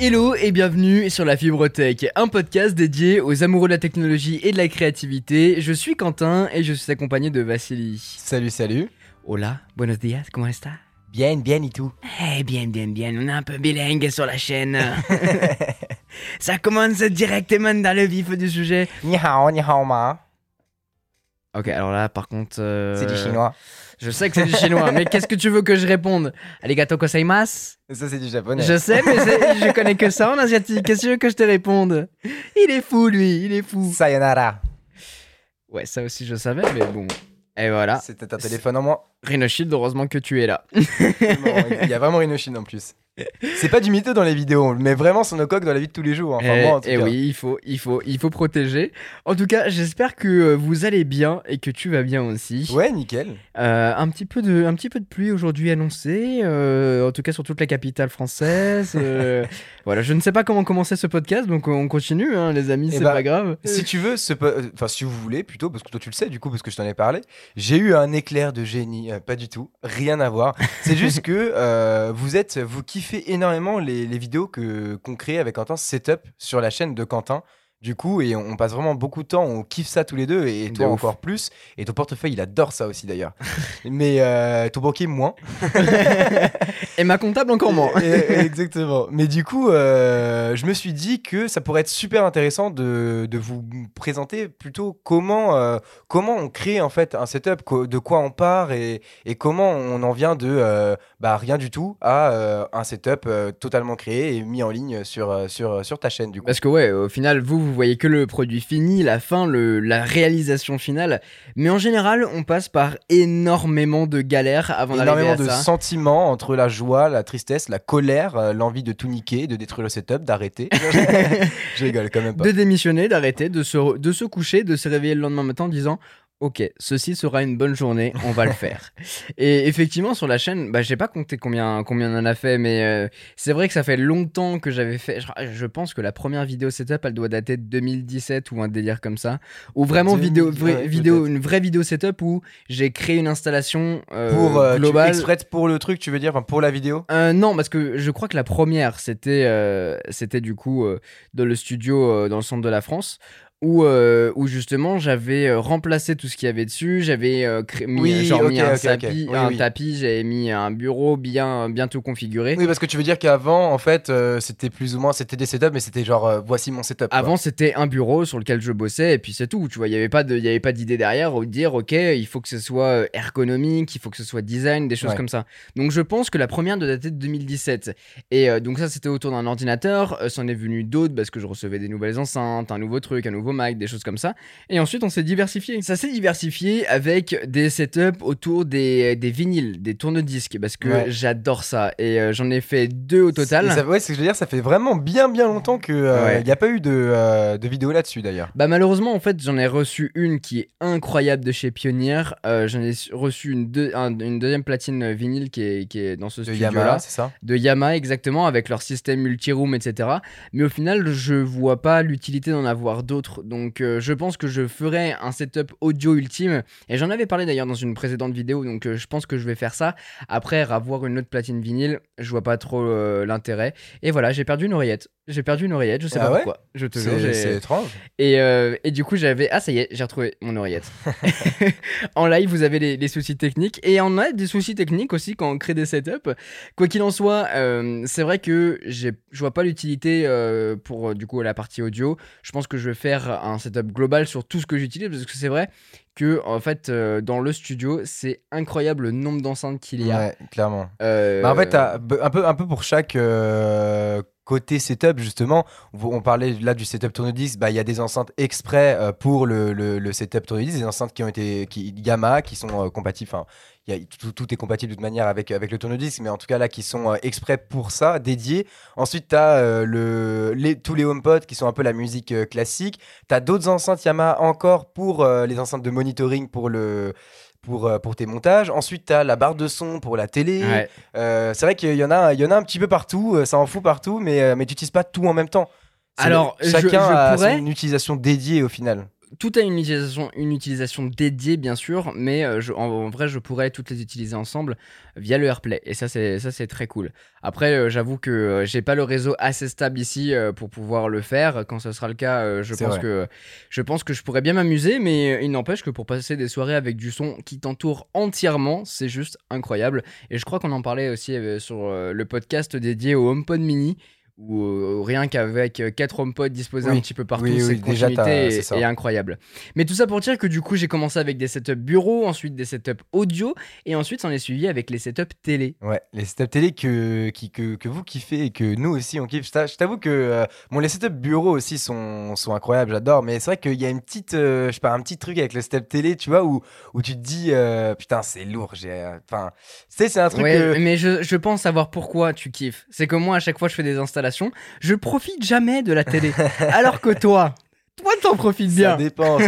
Hello et bienvenue sur La Fibre Tech, un podcast dédié aux amoureux de la technologie et de la créativité. Je suis Quentin et je suis accompagné de Vassili. Salut, salut. Hola, buenos días, ¿cómo estás? Bien, bien et tout. Eh, hey, bien, on est un peu bilingue sur la chaîne. Ça commence directement dans le vif du sujet. Ni hao, ni hao ma. Ok, alors là, par contre... C'est du chinois. Je sais que c'est du chinois, mais qu'est-ce que tu veux que je réponde ? Arigato gozaimasu ? Ça, c'est du japonais. Je sais, mais je connais que ça en asiatique. Qu'est-ce que tu veux que je te réponde ? Il est fou, lui, il est fou. Sayonara. Ouais, ça aussi, je savais, mais bon... Et voilà. C'était un téléphone en moins. Rhinoshield, heureusement que tu es là. Il y a vraiment Rhinoshield en plus. C'est pas du mytho dans les vidéos, mais vraiment son coque dans la vie de tous les jours. Enfin, moi, en tout cas. Oui, il faut protéger. En tout cas, j'espère que vous allez bien et que tu vas bien aussi. Ouais, nickel. Un petit peu de pluie aujourd'hui annoncée, en tout cas sur toute la capitale française. Voilà, je ne sais pas comment commencer ce podcast, donc on continue, hein, les amis, et c'est pas grave. Si tu veux, si vous voulez plutôt, parce que toi tu le sais du coup, parce que je t'en ai parlé, j'ai eu un éclair de génie, pas du tout, rien à voir. C'est juste que vous kiffez énormément les vidéos qu'on crée avec Quentin Setup sur la chaîne de Quentin du coup, et on passe vraiment beaucoup de temps, on kiffe ça tous les deux, et toi encore plus, et ton portefeuille il adore ça aussi d'ailleurs. Mais ton banquier moins. Et ma comptable encore moins. Exactement, mais du coup je me suis dit que ça pourrait être super intéressant de vous présenter plutôt comment on crée en fait un setup, de quoi on part et comment on en vient de rien du tout à un setup totalement créé et mis en ligne sur ta chaîne du coup. Parce que ouais, au final vous voyez que le produit fini, la fin, la réalisation finale. Mais en général, on passe par énormément de galères avant d'arriver à ça. Énormément de sentiments entre la joie, la tristesse, la colère, l'envie de tout niquer, de détruire le setup, d'arrêter. Je rigole quand même pas. De démissionner, d'arrêter, de se coucher, de se réveiller le lendemain matin en disant... Ok, ceci sera une bonne journée, on va le faire. Et effectivement, sur la chaîne, je n'ai pas compté combien on en a fait, mais c'est vrai que ça fait longtemps que j'avais fait. Je pense que la première vidéo setup, elle doit dater de 2017 ou un délire comme ça. Ou vraiment une vraie vidéo setup où j'ai créé une installation globale. Exprès pour le truc, tu veux dire, pour la vidéo ? Non, parce que je crois que la première, c'était du coup dans le studio dans le centre de la France. Où justement j'avais remplacé tout ce qu'il y avait dessus, j'avais mis un tapis, j'avais mis un bureau bien tout configuré. Oui, parce que tu veux dire qu'avant en fait c'était plus ou moins, c'était des setups, mais c'était genre voici mon setup. Avant quoi. C'était un bureau sur lequel je bossais et puis c'est tout, tu vois, il y avait pas d'idée derrière ou de dire ok, il faut que ce soit ergonomique, il faut que ce soit design, des choses comme ça. Donc je pense que la première doit dater de 2017 et donc ça c'était autour d'un ordinateur, s'en est venu d'autres parce que je recevais des nouvelles enceintes, un nouveau truc, un nouveau Mac, des choses comme ça, et ensuite on s'est diversifié. Ça s'est diversifié avec des setups autour des vinyles, des tourne-disques, parce que j'adore ça, et j'en ai fait 2 au total. C'est que je veux dire, ça fait vraiment bien longtemps que y a pas eu de vidéo là-dessus d'ailleurs. Malheureusement en fait j'en ai reçu une qui est incroyable de chez Pioneer, j'en ai reçu une deuxième platine vinyle qui est dans ce studio-là, Yamaha, c'est ça, de Yamaha exactement, avec leur système multi-room etc. Mais au final je vois pas l'utilité d'en avoir d'autres. Donc je pense que je ferai un setup audio ultime, et j'en avais parlé d'ailleurs dans une précédente vidéo, donc je pense que je vais faire ça. Après avoir une autre platine vinyle, je vois pas trop l'intérêt, et voilà, j'ai perdu une oreillette, je sais pas pourquoi, je te jure, c'est étrange. Et du coup ça y est, j'ai retrouvé mon oreillette. En live vous avez les soucis techniques, et on a des soucis techniques aussi quand on crée des setups. Quoi qu'il en soit, c'est vrai que je vois pas l'utilité pour du coup la partie audio. Je pense que je vais faire un setup global sur tout ce que j'utilise, parce que c'est vrai que en fait dans le studio c'est incroyable le nombre d'enceintes qu'il y a. Ouais, clairement. En fait t'as un peu pour chaque côté setup justement. On parlait là du setup tourne-disque, il y a des enceintes exprès pour le setup tourne-disque, des enceintes qui ont été Yamaha, qui sont compatibles, enfin tout est compatible de toute manière avec le tourne-disque, mais en tout cas là qui sont exprès pour ça, dédiés. Ensuite t'as tous les HomePod qui sont un peu la musique classique, t'as d'autres enceintes Yamaha encore pour les enceintes de monitoring pour tes montages. Ensuite t'as la barre de son pour la télé. C'est vrai qu'il y en a un petit peu partout, ça en fout partout, mais tu n'utilises pas tout en même temps. Chacun a une utilisation dédiée au final. Tout a une utilisation dédiée, bien sûr, mais en vrai, je pourrais toutes les utiliser ensemble via le AirPlay. Et ça, c'est très cool. Après, j'avoue que j'ai pas le réseau assez stable ici pour pouvoir le faire. Quand ce sera le cas, je pense que je pourrais bien m'amuser, mais il n'empêche que pour passer des soirées avec du son qui t'entoure entièrement, c'est juste incroyable. Et je crois qu'on en parlait aussi sur le podcast dédié au HomePod Mini, ou rien qu'avec 4 HomePods disposés un petit peu partout, cette continuité est incroyable. Mais tout ça pour dire que du coup j'ai commencé avec des setups bureau, ensuite des setups audio, et ensuite j'en ai suivi avec les setups télé. Ouais, les setups télé que vous kiffez et que nous aussi on kiffe. Je t'avoue que les setups bureau aussi sont incroyables, j'adore, mais c'est vrai qu'il y a une petite un petit truc avec le setup télé, tu vois, où tu te dis putain c'est lourd, c'est un truc. Ouais, mais je pense savoir pourquoi tu kiffes. C'est que moi à chaque fois je fais des installations, je profite jamais de la télé. Alors que toi t'en profites bien. Ça dépend.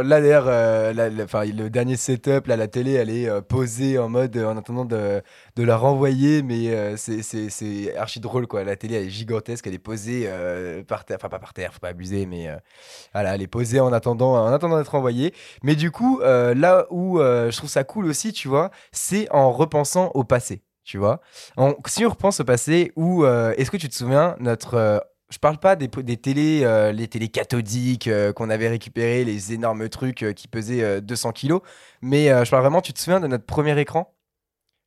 Là d'ailleurs, le dernier setup, là, la télé, elle est posée en mode en attendant de la renvoyer, mais c'est archi drôle quoi. La télé elle est gigantesque, elle est posée par terre, enfin pas par terre, faut pas abuser, mais elle est posée en attendant d'être renvoyée. Mais du coup, là où je trouve ça cool aussi, tu vois, c'est en repensant au passé. Tu vois, si on repense au passé, où est-ce que tu te souviens je parle pas des télés, les télés cathodiques qu'on avait récupérées, les énormes trucs qui pesaient 200 kilos, mais je parle vraiment, tu te souviens de notre premier écran ?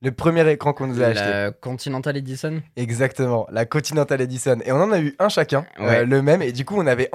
Le premier écran qu'on nous a acheté. La Continental Edison. Exactement, la Continental Edison. Et on en a eu un chacun, le même. Et du coup, on avait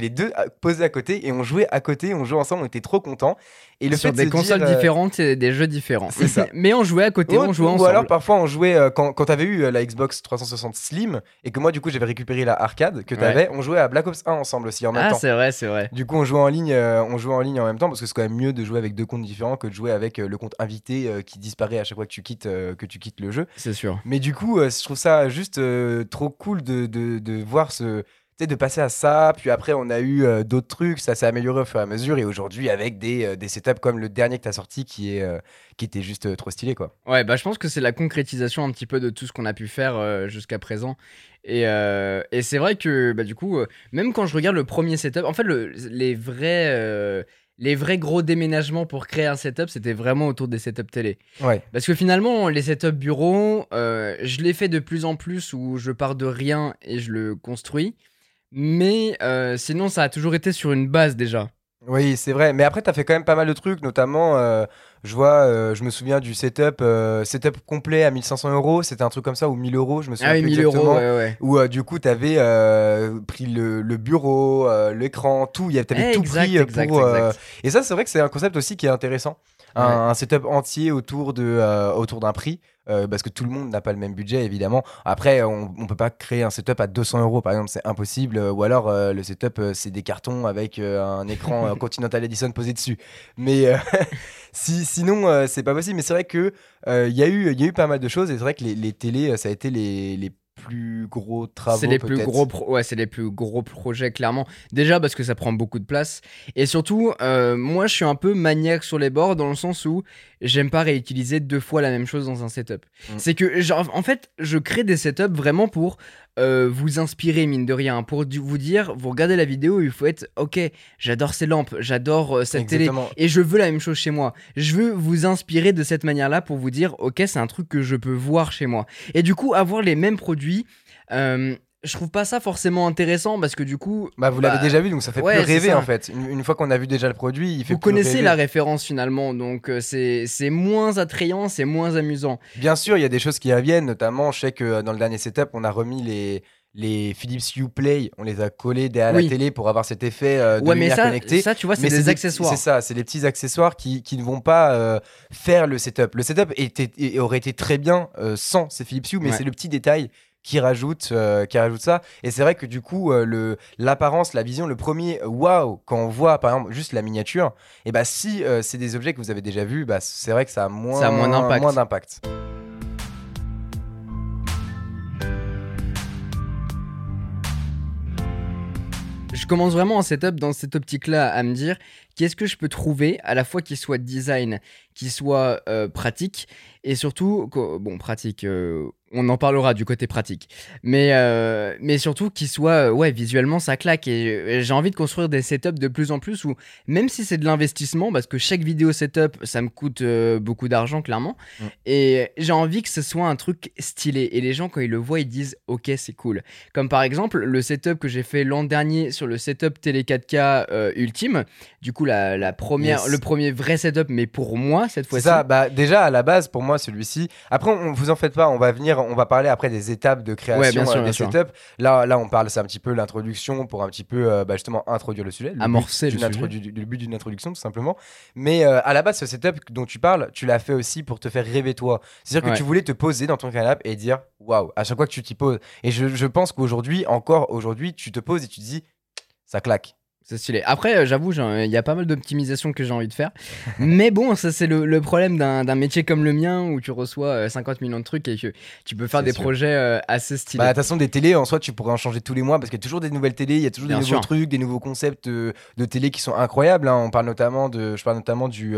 les deux posés à côté et on jouait à côté, on jouait ensemble, on était trop contents. Et le sur fait des consoles différentes et des jeux différents. C'est ça. Mais on jouait à côté, on jouait ensemble. Ou alors parfois on jouait, quand t'avais eu la Xbox 360 Slim et que moi du coup j'avais récupéré la arcade que t'avais, on jouait à Black Ops 1 ensemble aussi en même temps. Ah c'est vrai. Du coup on jouait en ligne en même temps parce que c'est quand même mieux de jouer avec deux comptes différents que de jouer avec le compte invité qui disparaît à chaque fois que tu quittes le jeu. C'est sûr. Mais du coup je trouve ça juste trop cool de voir ce... de passer à ça, puis après on a eu d'autres trucs, ça s'est amélioré au fur et à mesure, et aujourd'hui avec des setups comme le dernier que t'as sorti qui était juste trop stylé quoi. Ouais, bah je pense que c'est la concrétisation un petit peu de tout ce qu'on a pu faire jusqu'à présent, et c'est vrai que bah du coup, même quand je regarde le premier setup, en fait les vrais gros déménagements pour créer un setup, c'était vraiment autour des setups télé. Ouais. Parce que finalement, les setups bureaux, je les fais de plus en plus où je pars de rien et je le construis. Mais sinon, ça a toujours été sur une base déjà. Oui, c'est vrai. Mais après, t'as fait quand même pas mal de trucs, notamment... je me souviens du setup complet à 1500 €, c'était un truc comme ça, ou 1000 €, je me souviens plus exactement. Ouais. Où du coup t'avais pris le bureau, l'écran, tout, t'avais tout pris pour. Et ça c'est vrai que c'est un concept aussi qui est intéressant, un setup entier autour d'un prix, parce que tout le monde n'a pas le même budget évidemment. Après on peut pas créer un setup à 200 € par exemple, c'est impossible. Ou alors le setup c'est des cartons avec un écran Continental Edison posé dessus. Mais sinon, c'est pas possible, mais c'est vrai que y a eu pas mal de choses, et c'est vrai que les télés, ça a été les plus gros travaux. C'est les plus gros projets, clairement. Déjà parce que ça prend beaucoup de place, et surtout, moi je suis un peu maniaque sur les bords, dans le sens où j'aime pas réutiliser deux fois la même chose dans un setup. C'est que, en fait, je crée des setups vraiment pour... vous inspirer mine de rien, pour vous dire, vous regardez la vidéo, il faut être ok, j'adore ces lampes, j'adore cette télé, et je veux la même chose chez moi. Je veux vous inspirer de cette manière là pour vous dire ok, c'est un truc que je peux voir chez moi. Et du coup avoir les mêmes produits, je trouve pas ça forcément intéressant, parce que du coup vous l'avez déjà vu, donc ça fait plus rêver en fait. Une fois qu'on a vu déjà le produit, il fait vous plus connaissez rêver. La référence finalement, donc c'est moins attrayant, c'est moins amusant. Bien sûr, il y a des choses qui reviennent, notamment je sais que dans le dernier setup on a remis les Philips Hue Play, on les a collés derrière la télé pour avoir cet effet de lumière connectée. Ça, tu vois, c'est des accessoires. C'est ça, c'est des petits accessoires qui ne vont pas faire le setup. Le setup aurait été très bien sans ces Philips Hue, mais c'est le petit détail qui rajoute ça. Et c'est vrai que du coup, l'apparence, la vision, le premier waouh, quand on voit par exemple juste la miniature, et si c'est des objets que vous avez déjà vus, c'est vrai que ça a moins d'impact. Je commence vraiment en setup dans cette optique-là à me dire qu'est-ce que je peux trouver à la fois qui soit design, qui soit pratique Et surtout, bon, pratique, on en parlera du côté pratique. Mais surtout qu'il soit, ouais, visuellement, ça claque. Et j'ai envie de construire des setups de plus en plus où, même si c'est de l'investissement, parce que chaque vidéo setup, ça me coûte beaucoup d'argent, clairement. Ouais. Et j'ai envie que ce soit un truc stylé. Et les gens, quand ils le voient, ils disent « Ok, c'est cool ». Comme par exemple, le setup que j'ai fait l'an dernier sur le setup télé 4K ultime. Du coup, la première, yes. Le premier vrai setup, mais pour moi, cette fois-ci. Ça, bah, déjà, à la base, pour moi, celui-ci. Après, vous en faites pas, on va venir... On va parler après des étapes de création, ouais, bien sûr, des setups. Là, on parle, c'est un petit peu l'introduction pour un petit peu justement introduire le sujet. Amorcer le sujet. Le but d'une introduction, tout simplement. Mais à la base, ce setup dont tu parles, tu l'as fait aussi pour te faire rêver toi. C'est-à-dire que tu voulais te poser dans ton canapé et dire waouh, à chaque fois que tu t'y poses. Et je pense qu'aujourd'hui, encore aujourd'hui, tu te poses et tu te dis ça claque. C'est stylé. Après, j'avoue, il y a pas mal d'optimisation que j'ai envie de faire. Mais bon, ça, c'est le problème d'un métier comme le mien où tu reçois 50 millions de trucs et que tu peux faire c'est des sûr. Projets assez stylés. Bah, de toute façon, des télés, en soi, tu pourrais en changer tous les mois parce qu'il y a toujours des nouvelles télés, il y a toujours des nouveaux trucs, des nouveaux concepts de télé qui sont incroyables. Hein. Je parle notamment du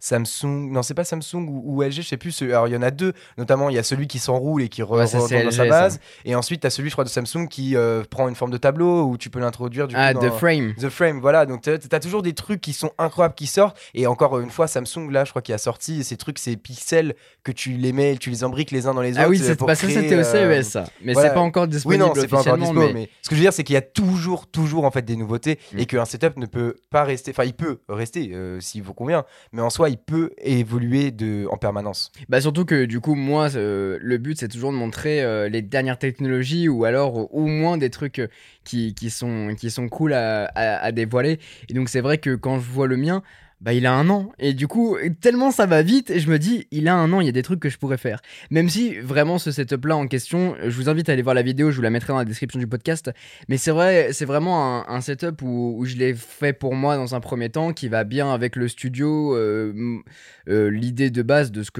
Samsung. Non, c'est pas Samsung ou LG, je sais plus. Alors, il y en a deux. Notamment, il y a celui qui s'enroule et qui retourne dans sa base. Ça. Et ensuite, tu as celui, je crois, de Samsung qui prend une forme de tableau où tu peux l'introduire du coup, dans... The Frame, voilà, donc t'as toujours des trucs qui sont incroyables qui sortent, et encore une fois Samsung là je crois qu'il a sorti ces trucs, ces pixels que tu les mets, tu les imbriques les uns dans les autres. Ah oui, ça c'était au CES ça, mais voilà. C'est pas encore disponible mais ce que je veux dire c'est qu'il y a toujours en fait des nouveautés, et qu'un setup ne peut pas rester, enfin il peut rester s'il vous convient, mais en soi il peut évoluer en permanence. Bah surtout que du coup moi le but c'est toujours de montrer les dernières technologies, ou alors au moins des trucs qui sont cool à dévoiler. Et donc c'est vrai que quand je vois le mien, bah il a 1 an, et du coup tellement ça va vite, et je me dis il a 1 an, il y a des trucs que je pourrais faire, même si vraiment ce setup là en question, je vous invite à aller voir la vidéo, je vous la mettrai dans la description du podcast, mais c'est vrai, c'est vraiment un setup où je l'ai fait pour moi dans un premier temps, qui va bien avec le studio, l'idée de base de ce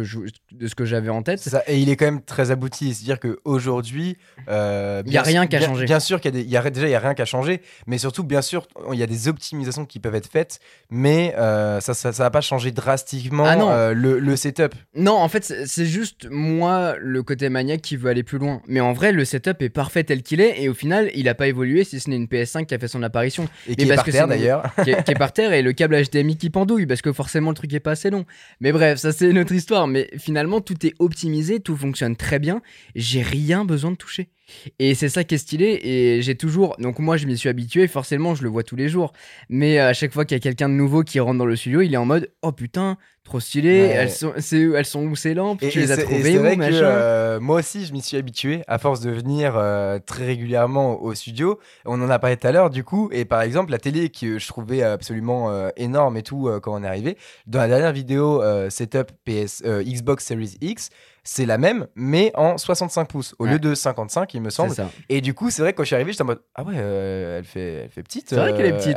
que j'avais en tête. Ça, et il est quand même très abouti, c'est-à-dire qu'aujourd'hui il n'y a rien qu'à changer. Bien sûr qu'il y a déjà, il n'y a rien qu'à changer, mais surtout bien sûr il y a des optimisations qui peuvent être faites, mais ça va pas changer drastiquement le setup. Non, en fait, c'est juste moi, le côté maniaque qui veut aller plus loin. Mais en vrai, le setup est parfait tel qu'il est, et au final, il a pas évolué, si ce n'est une PS5 qui a fait son apparition. Et qui est par terre d'ailleurs. Qui est par terre, et le câble HDMI qui pendouille, parce que forcément, le truc est pas assez long. Mais bref, ça c'est notre histoire. Mais finalement, tout est optimisé, tout fonctionne très bien. J'ai rien besoin de toucher. Et c'est ça qui est stylé, et j'ai toujours... Donc moi, je m'y suis habitué, forcément, je le vois tous les jours. Mais à chaque fois qu'il y a quelqu'un de nouveau qui rentre dans le studio, il est en mode « Oh putain, trop stylé, ouais. Elles sont où ces lampes, tu les as trouvées où, machin ?» Moi aussi, je m'y suis habitué, à force de venir très régulièrement au studio. On en a parlé tout à l'heure, du coup, et par exemple, la télé que je trouvais absolument énorme et tout quand on est arrivé, dans la dernière vidéo setup Xbox Series X, c'est la même, mais en 65 pouces au lieu de 55, il me semble. Et du coup, c'est vrai que quand je suis arrivé, j'étais en mode ah ouais, elle fait petite. C'est vrai qu'elle est petite.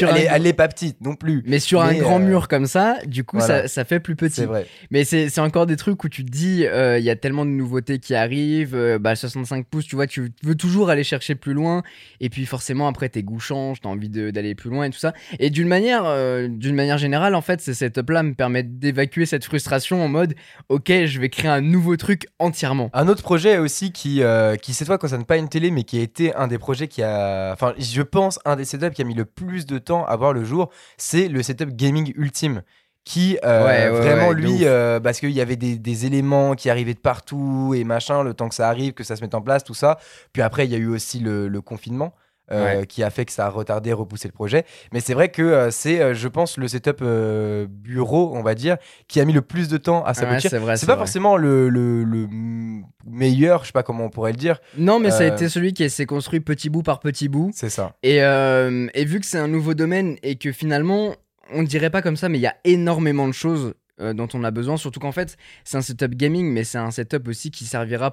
Elle n'est pas petite non plus. Mais sur un grand mur comme ça, du coup, voilà. ça fait plus petit. C'est vrai. Mais c'est encore des trucs où tu te dis il y a tellement de nouveautés qui arrivent. 65 pouces, tu vois, tu veux toujours aller chercher plus loin. Et puis forcément, après, tes goûts changent, t'as envie d'aller plus loin et tout ça. Et d'une manière générale, en fait, ces setups-là me permettent d'évacuer cette frustration en mode ok, je vais créer un nouveau truc entièrement. Un autre projet aussi qui cette fois concerne pas une télé, mais qui a été un des projets je pense un des setups qui a mis le plus de temps à voir le jour, c'est le setup gaming ultime. Qui parce qu'il y avait des éléments qui arrivaient de partout et machin, le temps que ça arrive, que ça se mette en place, tout ça. Puis après il y a eu aussi le confinement. Qui a fait que ça a retardé, repoussé le projet, mais c'est vrai que c'est je pense le setup bureau, on va dire, qui a mis le plus de temps à s'aboutir. C'est vrai. Forcément le meilleur, je sais pas comment on pourrait le dire, non mais ça a été celui qui s'est construit petit bout par petit bout, c'est ça, et vu que c'est un nouveau domaine et que finalement on dirait pas comme ça, mais il y a énormément de choses dont on a besoin, surtout qu'en fait c'est un setup gaming, mais c'est un setup aussi qui servira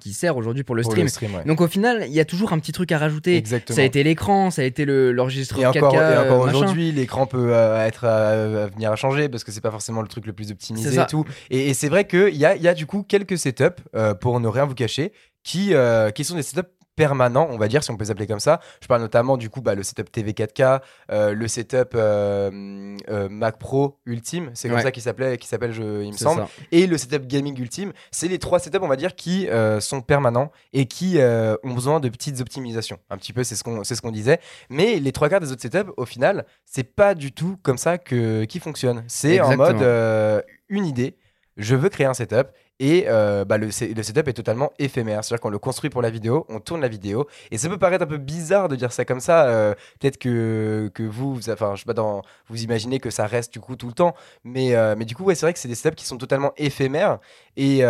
qui sert aujourd'hui pour le stream, ouais. Donc au final il y a toujours un petit truc à rajouter. Exactement. Ça a été l'écran, ça a été l'enregistreur 4K, et encore aujourd'hui l'écran peut être à venir à changer parce que c'est pas forcément le truc le plus optimisé et tout, et c'est vrai qu'il y a du coup quelques setups pour ne rien vous cacher qui sont des setups permanent, on va dire, si on peut s'appeler comme ça. Je parle notamment du coup le setup TV 4K, le setup Mac Pro ultime, c'est comme ça qu'il s'appelait, il me semble, et le setup gaming ultime. C'est les trois setups, on va dire, qui sont permanents et qui ont besoin de petites optimisations. Un petit peu, c'est ce qu'on disait. Mais les trois quarts des autres setups, au final, c'est pas du tout comme ça qu'ils fonctionnent. C'est exactement. En mode une idée. Je veux créer un setup. Et le setup est totalement éphémère. C'est-à-dire qu'on le construit pour la vidéo, on tourne la vidéo. Et ça peut paraître un peu bizarre de dire ça comme ça. Peut-être que vous imaginez que ça reste du coup tout le temps. Mais du coup, ouais, c'est vrai que c'est des setups qui sont totalement éphémères. Et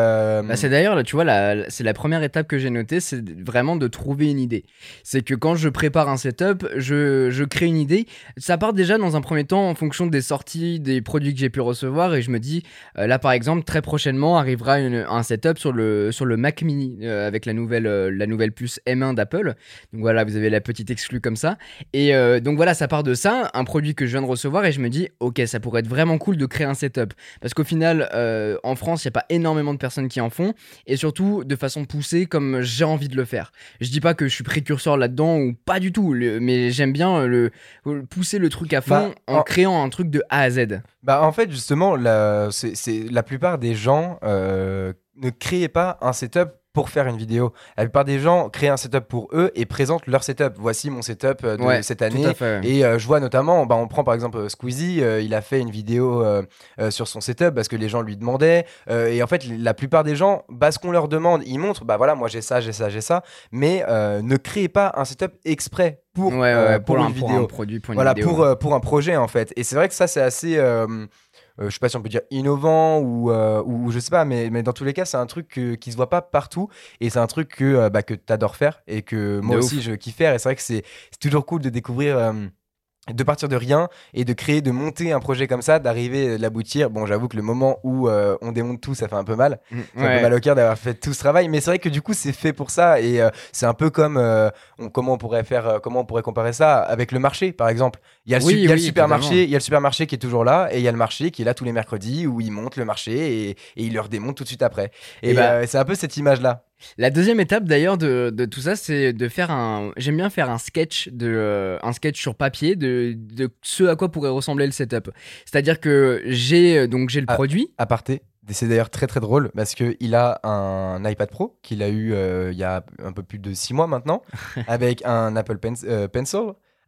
c'est d'ailleurs, là, tu vois, c'est la première étape que j'ai notée, c'est vraiment de trouver une idée. C'est que quand je prépare un setup, je crée une idée. Ça part déjà dans un premier temps en fonction des sorties, des produits que j'ai pu recevoir. Et je me dis, là par exemple, très prochainement arrivera un setup sur le Mac Mini avec la nouvelle puce M1 d'Apple. Donc voilà, vous avez la petite exclue comme ça. Et donc voilà, ça part de ça, un produit que je viens de recevoir, et je me dis ok, ça pourrait être vraiment cool de créer un setup, parce qu'au final en France, il n'y a pas énormément de personnes qui en font, et surtout de façon poussée comme j'ai envie de le faire. Je dis pas que je suis précurseur là-dedans ou pas du tout, mais j'aime bien pousser le truc à fond en créant un truc de A à Z. Bah en fait justement, c'est la plupart des gens ne créez pas un setup pour faire une vidéo. La plupart des gens créent un setup pour eux et présentent leur setup. Voici mon setup de cette année. Et je vois notamment, on prend par exemple Squeezie, il a fait une vidéo sur son setup parce que les gens lui demandaient. Et en fait, la plupart des gens, ce qu'on leur demande, ils montrent, moi j'ai ça. Mais ne créez pas un setup exprès pour une vidéo. Pour un projet en fait. Et c'est vrai que ça, c'est assez... je sais pas si on peut dire innovant ou je sais pas, mais dans tous les cas, c'est un truc qui se voit pas partout, et c'est un truc que t'adores faire et que moi aussi je kiffe faire. Et c'est vrai que c'est toujours cool de découvrir, de partir de rien et de créer, de monter un projet comme ça, d'arriver, de l'aboutir. Bon, j'avoue que le moment où on démonte tout, ça fait un peu mal. C'est un peu mal au cœur d'avoir fait tout ce travail, mais c'est vrai que du coup, c'est fait pour ça. Et c'est un peu comme comment on pourrait comparer ça avec le marché, par exemple. Il y a le supermarché qui est toujours là, et il y a le marché qui est là tous les mercredis, où ils montent le marché et ils le redémontent tout de suite après. Et c'est un peu cette image-là. La deuxième étape d'ailleurs de tout ça, c'est de faire j'aime bien faire un sketch sur papier de ce à quoi pourrait ressembler le setup. C'est-à-dire que j'ai le produit. Aparté. C'est d'ailleurs très très drôle parce qu'il a un iPad Pro qu'il a eu il y a un peu plus de 6 mois maintenant, avec un Apple Pencil,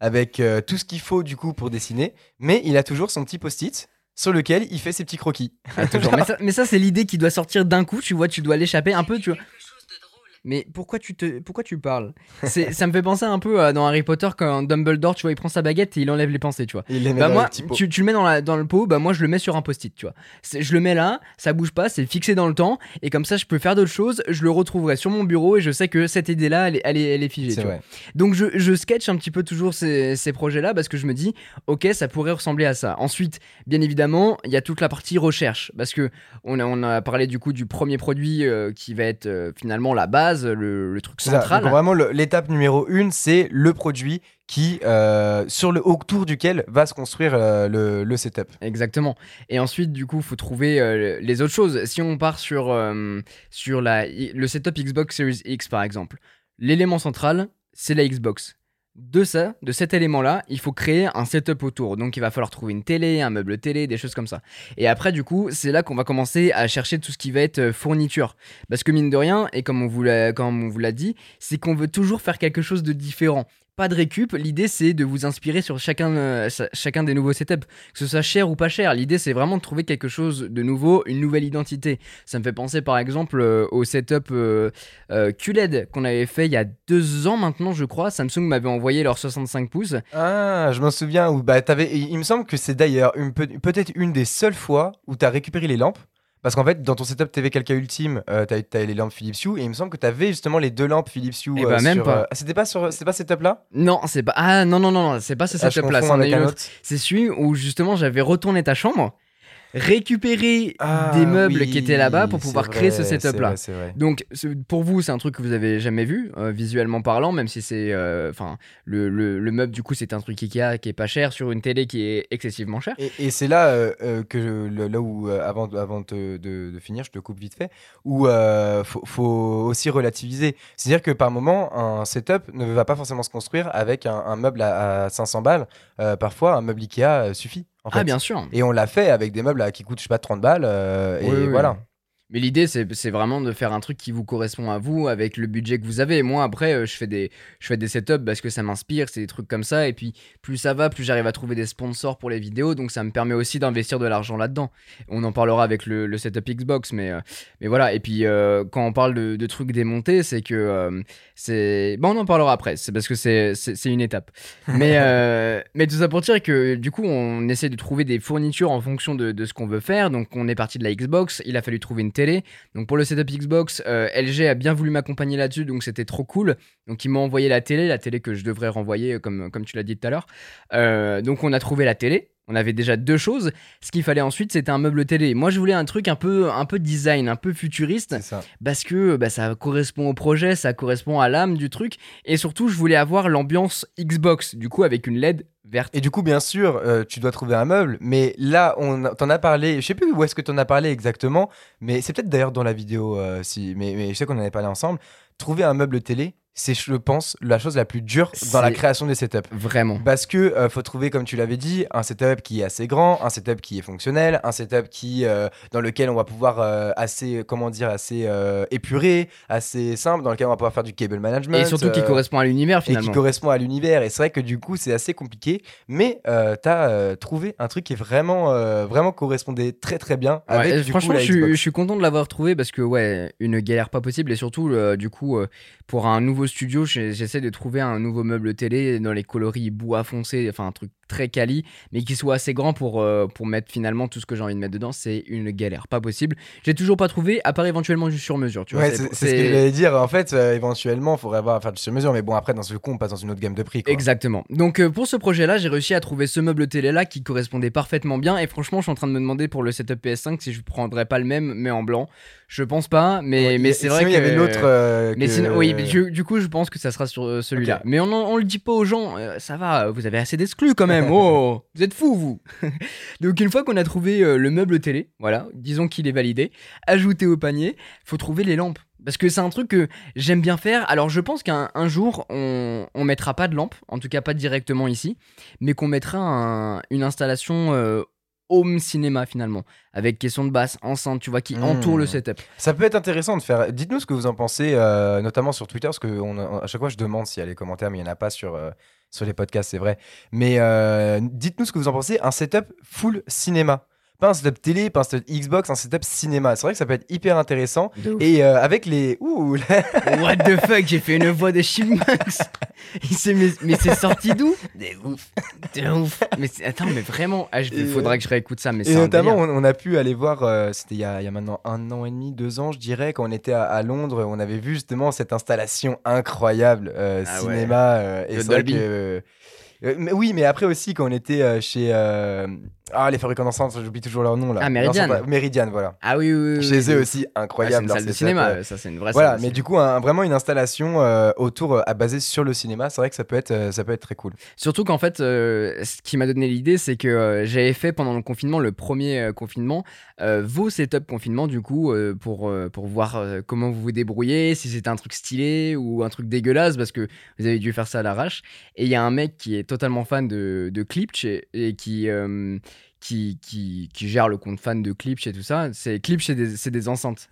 avec tout ce qu'il faut du coup pour dessiner, mais il a toujours son petit post-it sur lequel il fait ses petits croquis. Mais ça c'est l'idée qui doit sortir d'un coup, tu vois, tu dois l'échapper un peu, tu vois. Mais pourquoi tu parles ? Ça me fait penser un peu dans Harry Potter, quand Dumbledore, tu vois, il prend sa baguette et il enlève les pensées, tu vois. Moi, tu le mets dans le pot, moi je le mets sur un post-it, tu vois. Je le mets là, ça bouge pas, c'est fixé dans le temps, et comme ça je peux faire d'autres choses, je le retrouverai sur mon bureau et je sais que cette idée-là, elle est figée, tu vois. Donc je sketch un petit peu toujours ces projets-là, parce que je me dis, ok, ça pourrait ressembler à ça. Ensuite, bien évidemment, il y a toute la partie recherche, parce que on a parlé du coup du premier produit qui va être finalement la base. Le truc central. Vraiment, l'étape numéro 1, c'est le produit qui, autour duquel va se construire le setup. Exactement. Et ensuite, du coup, il faut trouver les autres choses. Si on part sur le setup Xbox Series X, par exemple, l'élément central, c'est la Xbox. De cet élément-là, il faut créer un setup autour. Donc, il va falloir trouver une télé, un meuble télé, des choses comme ça. Et après, du coup, c'est là qu'on va commencer à chercher tout ce qui va être fourniture. Parce que mine de rien, et comme on vous l'a dit, c'est qu'on veut toujours faire quelque chose de différent. Pas de récup, l'idée c'est de vous inspirer sur chacun des nouveaux setups, que ce soit cher ou pas cher. L'idée c'est vraiment de trouver quelque chose de nouveau, une nouvelle identité. Ça me fait penser par exemple au setup QLED qu'on avait fait il y a 2 ans maintenant, je crois. Samsung m'avait envoyé leur 65 pouces. Ah, je m'en souviens. Il me semble que c'est d'ailleurs peut-être une des seules fois où t'as récupéré les lampes. Parce qu'en fait, dans ton setup TV 4K Ultime, t'as les lampes Philips Hue, et il me semble que t'avais justement les 2 lampes Philips Hue. C'était pas ce setup-là ? Non, c'est pas. Ah non, c'est pas ce setup-là. C'est celui où justement j'avais retourné ta chambre. récupérer des meubles qui étaient là-bas pour pouvoir créer ce setup-là. C'est vrai, donc, pour vous, c'est un truc que vous avez jamais vu, visuellement parlant, même si c'est... Enfin, le meuble, du coup, c'est un truc Ikea qui est pas cher sur une télé qui est excessivement chère. Et c'est là avant de finir, je te coupe vite fait, où faut aussi relativiser. C'est-à-dire que par moment, un setup ne va pas forcément se construire avec un meuble à 500 balles. Parfois, un meuble Ikea suffit. En fait. Ah, bien sûr. Et on l'a fait avec des meubles qui coûtent, je sais pas, 30 balles. Oui, voilà. Mais l'idée, c'est vraiment de faire un truc qui vous correspond à vous, avec le budget que vous avez. Moi, après, je fais des setups parce que ça m'inspire, c'est des trucs comme ça. Et puis, plus ça va, plus j'arrive à trouver des sponsors pour les vidéos. Donc, ça me permet aussi d'investir de l'argent là-dedans. On en parlera avec le setup Xbox. Mais voilà. Et puis, quand on parle de trucs démontés, c'est que... on en parlera après. C'est parce que c'est une étape. Mais tout ça pour dire que, du coup, on essaie de trouver des fournitures en fonction de ce qu'on veut faire. Donc, on est parti de la Xbox. Il a fallu trouver une télé. Donc pour le setup Xbox, LG a bien voulu m'accompagner là-dessus, donc c'était trop cool. Donc ils m'ont envoyé la télé que je devrais renvoyer, comme tu l'as dit tout à l'heure. Donc on a trouvé la télé. On avait déjà deux choses. Ce qu'il fallait ensuite, c'était un meuble télé. Moi, je voulais un truc un peu design, un peu futuriste, parce que ça correspond au projet, ça correspond à l'âme du truc. Et surtout, je voulais avoir l'ambiance Xbox, du coup, avec une LED verte. Et du coup, bien sûr, tu dois trouver un meuble. Mais là, t'en as parlé, je sais plus où est-ce que t'en as parlé exactement, mais c'est peut-être d'ailleurs dans la vidéo, mais je sais qu'on en avait parlé ensemble. Trouver un meuble télé, c'est, je pense, la chose la plus dure dans la création des setups. Vraiment. Parce que faut trouver, comme tu l'avais dit, un setup qui est assez grand, un setup qui est fonctionnel, un setup qui dans lequel on va pouvoir assez épuré, assez simple, dans lequel on va pouvoir faire du cable management. Et surtout qui correspond à l'univers, finalement. Et qui correspond à l'univers. Et c'est vrai que du coup, c'est assez compliqué. Mais t'as trouvé un truc qui est vraiment correspondait très très bien avec, du franchement, coup, la Xbox. Je suis content de l'avoir trouvé parce que, une galère pas possible. Et surtout, du coup, pour un nouveau studio, j'essaie de trouver un nouveau meuble télé dans les coloris bois foncé, enfin un truc très quali, mais qui soit assez grand pour mettre finalement tout ce que j'ai envie de mettre dedans. C'est une galère, pas possible. J'ai toujours pas trouvé, à part éventuellement du sur-mesure. Tu vois, c'est ce que j'allais dire. En fait, éventuellement, il faudrait faire du sur-mesure, mais bon, après, dans ce coup, on passe dans une autre gamme de prix, quoi. Exactement. Donc, pour ce projet-là, j'ai réussi à trouver ce meuble télé-là qui correspondait parfaitement bien. Et franchement, je suis en train de me demander pour le setup PS5 si je prendrais pas le même, mais en blanc. Je pense pas, mais c'est vrai qu'il y avait l'autre. Du coup, je pense que ça sera sur celui-là. Okay. Mais on le dit pas aux gens. Ça va, vous avez assez d'exclus quand même. Oh, vous êtes fous, vous. Donc, une fois qu'on a trouvé le meuble télé, voilà, disons qu'il est validé, ajouté au panier, faut trouver les lampes. Parce que c'est un truc que j'aime bien faire. Alors, je pense qu'un jour, on mettra pas de lampes, en tout cas pas directement ici, mais qu'on mettra une installation home cinéma, finalement, avec caisson de basse, enceinte, tu vois, qui entoure le setup. Ça peut être intéressant de faire. Dites-nous ce que vous en pensez, notamment sur Twitter, parce que à chaque fois je demande s'il y a les commentaires, mais il n'y en a pas sur les podcasts, c'est vrai. Mais dites-nous ce que vous en pensez, un setup full cinéma. Pas un setup télé, pas un setup Xbox, un setup cinéma. C'est vrai que ça peut être hyper intéressant. Et avec les... Ouh, what the fuck, j'ai fait une voix de Chipmunks. Mais c'est sorti d'où? De ouf. Mais vraiment, il faudra que je réécoute ça. Mais et notamment, on a pu aller voir, c'était il y a maintenant 1 an et demi, 2 ans, je dirais, quand on était à Londres, on avait vu justement cette installation incroyable cinéma. Ouais. Et c'est Dolby. Vrai que... mais oui, mais après aussi, quand on était chez... les fabricants d'enceintes, j'oublie toujours leur nom là. Ah, Méridiane, voilà. Ah oui. Chez eux aussi, incroyable. C'est une salle de cinéma, ça c'est une vraie salle. Voilà, mais du coup, vraiment une installation autour, basée sur le cinéma, c'est vrai que ça peut être très cool. Surtout qu'en fait, ce qui m'a donné l'idée, c'est que j'avais fait pendant le confinement, le premier confinement, vos setups confinement du coup, pour voir comment vous vous débrouillez, si c'était un truc stylé ou un truc dégueulasse, parce que vous avez dû faire ça à l'arrache. Et il y a un mec qui est totalement fan de Klipsch et qui gère le compte fan de Klipsch et tout ça. Klipsch, c'est des enceintes.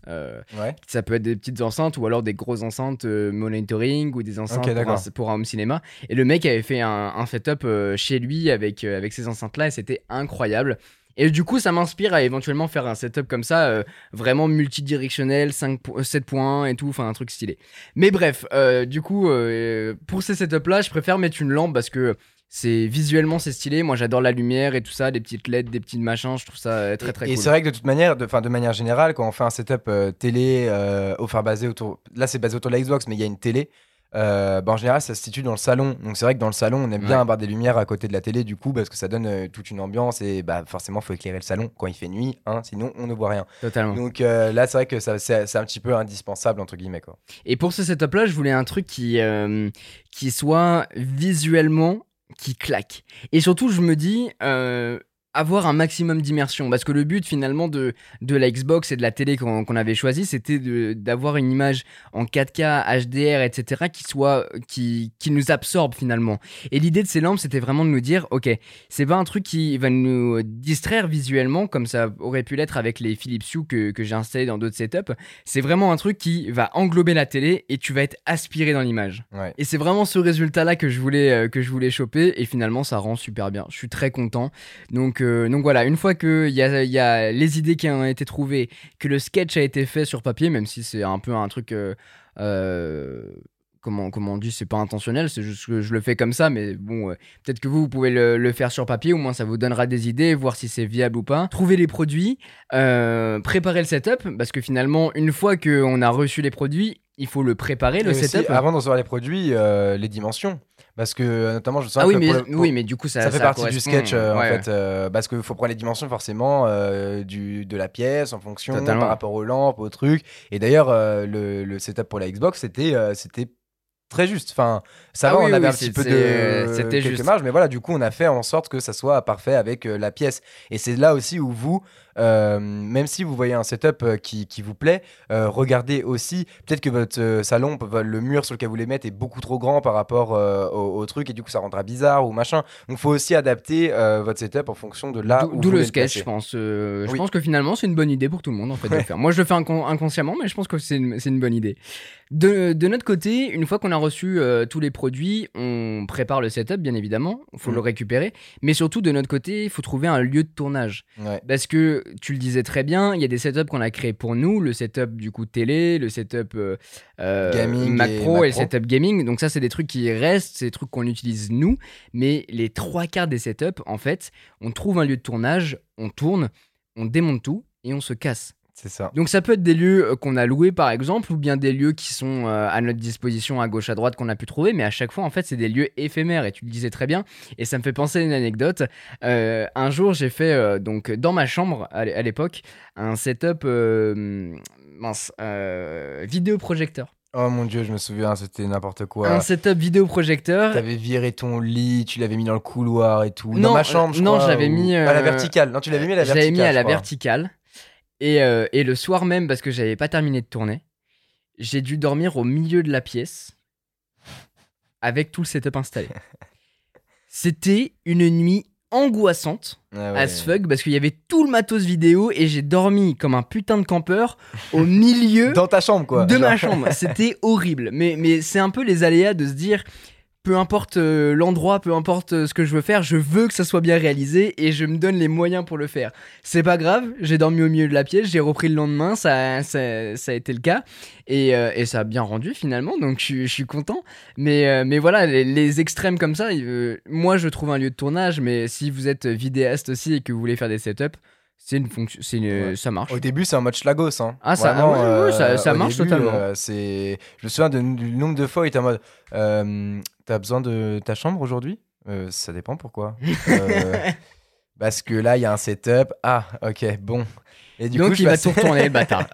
Ça peut être des petites enceintes ou alors des grosses enceintes monitoring ou des enceintes pour un home cinéma. Et le mec avait fait un setup chez lui avec ces enceintes-là et c'était incroyable. Et du coup, ça m'inspire à éventuellement faire un setup comme ça, vraiment multidirectionnel, 7 points et tout, enfin un truc stylé. Mais bref, du coup, pour ces setups-là, je préfère mettre une lampe parce que visuellement c'est stylé. Moi j'adore la lumière et tout ça, des petites LED, des petites machins, je trouve ça très très cool. Et c'est vrai que de toute manière, de manière générale, quand on fait un setup télé, basé autour de la Xbox, mais il y a une télé, En général, ça se situe dans le salon. Donc c'est vrai que dans le salon, on aime bien avoir des lumières à côté de la télé, du coup, parce que ça donne toute une ambiance. Et bah, forcément, il faut éclairer le salon quand il fait nuit, hein, sinon on ne voit rien. Totalement. Donc là, c'est vrai que ça, c'est un petit peu indispensable, entre guillemets, quoi. Et pour ce setup-là, je voulais un truc qui soit visuellement qui claque. Et surtout, je me dis... avoir un maximum d'immersion, parce que le but finalement de la Xbox et de la télé qu'on avait choisi, c'était d'avoir une image en 4K, HDR, etc. qui nous absorbe finalement. Et l'idée de ces lampes, c'était vraiment de nous dire, ok, c'est pas un truc qui va nous distraire visuellement comme ça aurait pu l'être avec les Philips Hue que j'ai installé dans d'autres setups. C'est vraiment un truc qui va englober la télé et tu vas être aspiré dans l'image. Ouais. Et c'est vraiment ce résultat là que je voulais choper, et finalement ça rend super bien. Je suis très content. Donc voilà, une fois qu'il y a les idées qui ont été trouvées, que le sketch a été fait sur papier, même si c'est un peu un truc, comment on dit, c'est pas intentionnel, c'est juste que je le fais comme ça, mais bon, peut-être que vous pouvez le faire sur papier, au moins ça vous donnera des idées, voir si c'est viable ou pas. Trouver les produits, préparer le setup, parce que finalement, une fois qu'on a reçu les produits, il faut le préparer, le setup. Avant de recevoir les produits, les dimensions. Parce que, notamment, je me souviens mais du coup, ça fait partie du sketch, en fait. Parce qu'il faut prendre les dimensions, forcément, de la pièce, en fonction, par rapport aux lampes, aux trucs. Et d'ailleurs, le setup pour la Xbox, c'était très juste. Enfin, ça va, on avait un petit peu de marge, mais voilà, du coup, on a fait en sorte que ça soit parfait avec la pièce. Et c'est là aussi où vous... même si vous voyez un setup qui vous plaît, regardez aussi peut-être que votre salon, le mur sur lequel vous les mettez est beaucoup trop grand par rapport au truc, et du coup ça rendra bizarre ou machin. Donc faut aussi adapter votre setup en fonction de là où vous le sketch, je pense. Je pense que finalement c'est une bonne idée pour tout le monde, en fait, de le faire. Moi je le fais inconsciemment, mais je pense que c'est une bonne idée. De notre côté, une fois qu'on a reçu tous les produits, on prépare le setup, bien évidemment, il faut le récupérer, mais surtout de notre côté, il faut trouver un lieu de tournage, parce que tu le disais très bien, il y a des setups qu'on a créés pour nous, le setup du coup télé, le setup gaming, Mac Pro et le setup gaming. Donc ça, c'est des trucs qui restent, c'est des trucs qu'on utilise nous, mais les 3/4 des setups, en fait, on trouve un lieu de tournage, on tourne, on démonte tout et on se casse. C'est ça. Donc ça peut être des lieux qu'on a loués par exemple, ou bien des lieux qui sont à notre disposition à gauche à droite qu'on a pu trouver, mais à chaque fois en fait c'est des lieux éphémères, et tu le disais très bien, et ça me fait penser à une anecdote. Un jour j'ai fait donc dans ma chambre à l'époque un setup vidéoprojecteur. Oh mon dieu, je me souviens, c'était n'importe quoi. Un setup vidéoprojecteur. T'avais viré ton lit, tu l'avais mis dans le couloir et tout. Non, dans ma chambre je crois. Non, j'avais mis à la verticale. Non, tu l'avais mis à la verticale. J'avais mis à la verticale. Et le soir même, parce que j'avais pas terminé de tourner, j'ai dû dormir au milieu de la pièce avec tout le setup installé. C'était une nuit angoissante as fuck, parce qu'il y avait tout le matos vidéo et j'ai dormi comme un putain de campeur au milieu dans ta chambre, quoi, de ma chambre. C'était horrible, mais c'est un peu les aléas de se dire... Peu importe l'endroit, peu importe ce que je veux faire, je veux que ça soit bien réalisé et je me donne les moyens pour le faire. C'est pas grave, j'ai dormi au milieu de la pièce, j'ai repris le lendemain, ça a été le cas, et ça a bien rendu finalement, donc je suis content. Mais voilà, les extrêmes comme ça, moi je trouve un lieu de tournage, mais si vous êtes vidéaste aussi et que vous voulez faire des setups, ça marche. Au début, c'est un mode schlagos. Hein. Ah, ça, vraiment, ça marche début, totalement. Je me souviens du nombre de fois où il était en mode t'as besoin de ta chambre aujourd'hui ? Ça dépend pourquoi. Parce que là, il y a un setup. Ah, ok, bon. Et du donc, coup, va tout retourner, le bâtard.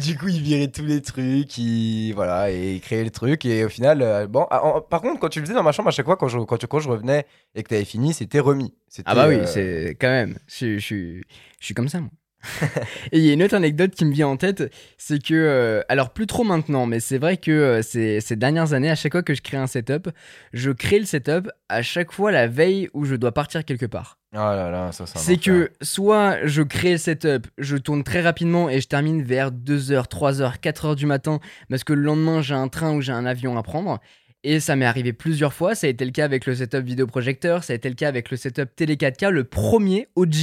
Du coup, il virait tous les trucs, et il créait le truc. Et au final, par contre, quand tu le faisais dans ma chambre, à chaque fois, quand je revenais et que t'avais fini, c'était remis. Ah bah oui, c'est quand même. Je suis comme ça, moi. Et il y a une autre anecdote qui me vient en tête, c'est que, alors plus trop maintenant, mais c'est vrai que ces dernières années, à chaque fois que je crée un setup, je crée le setup à chaque fois la veille où je dois partir quelque part. Oh là là, ça c'est que soit je crée le setup, je tourne très rapidement et je termine vers 2h, 3h, 4h du matin, parce que le lendemain j'ai un train ou j'ai un avion à prendre. Et ça m'est arrivé plusieurs fois, ça a été le cas avec le setup vidéoprojecteur, ça a été le cas avec le setup télé 4K, le premier OG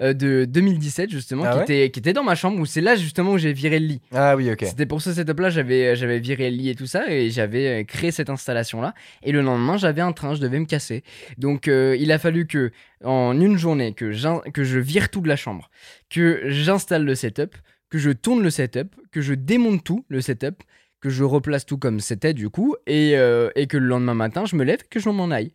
de 2017 justement, qui était dans ma chambre, où c'est là justement où j'ai viré le lit. Ah oui, ok. C'était pour ce setup là, j'avais viré le lit et tout ça, et j'avais créé cette installation là, et le lendemain j'avais un train, je devais me casser. Donc il a fallu que, en une journée, que je vire tout de la chambre, que j'installe le setup, que je tourne le setup, que je démonte tout le setup, que je replace tout comme c'était du coup, et que le lendemain matin, je me lève et que je m'en aille.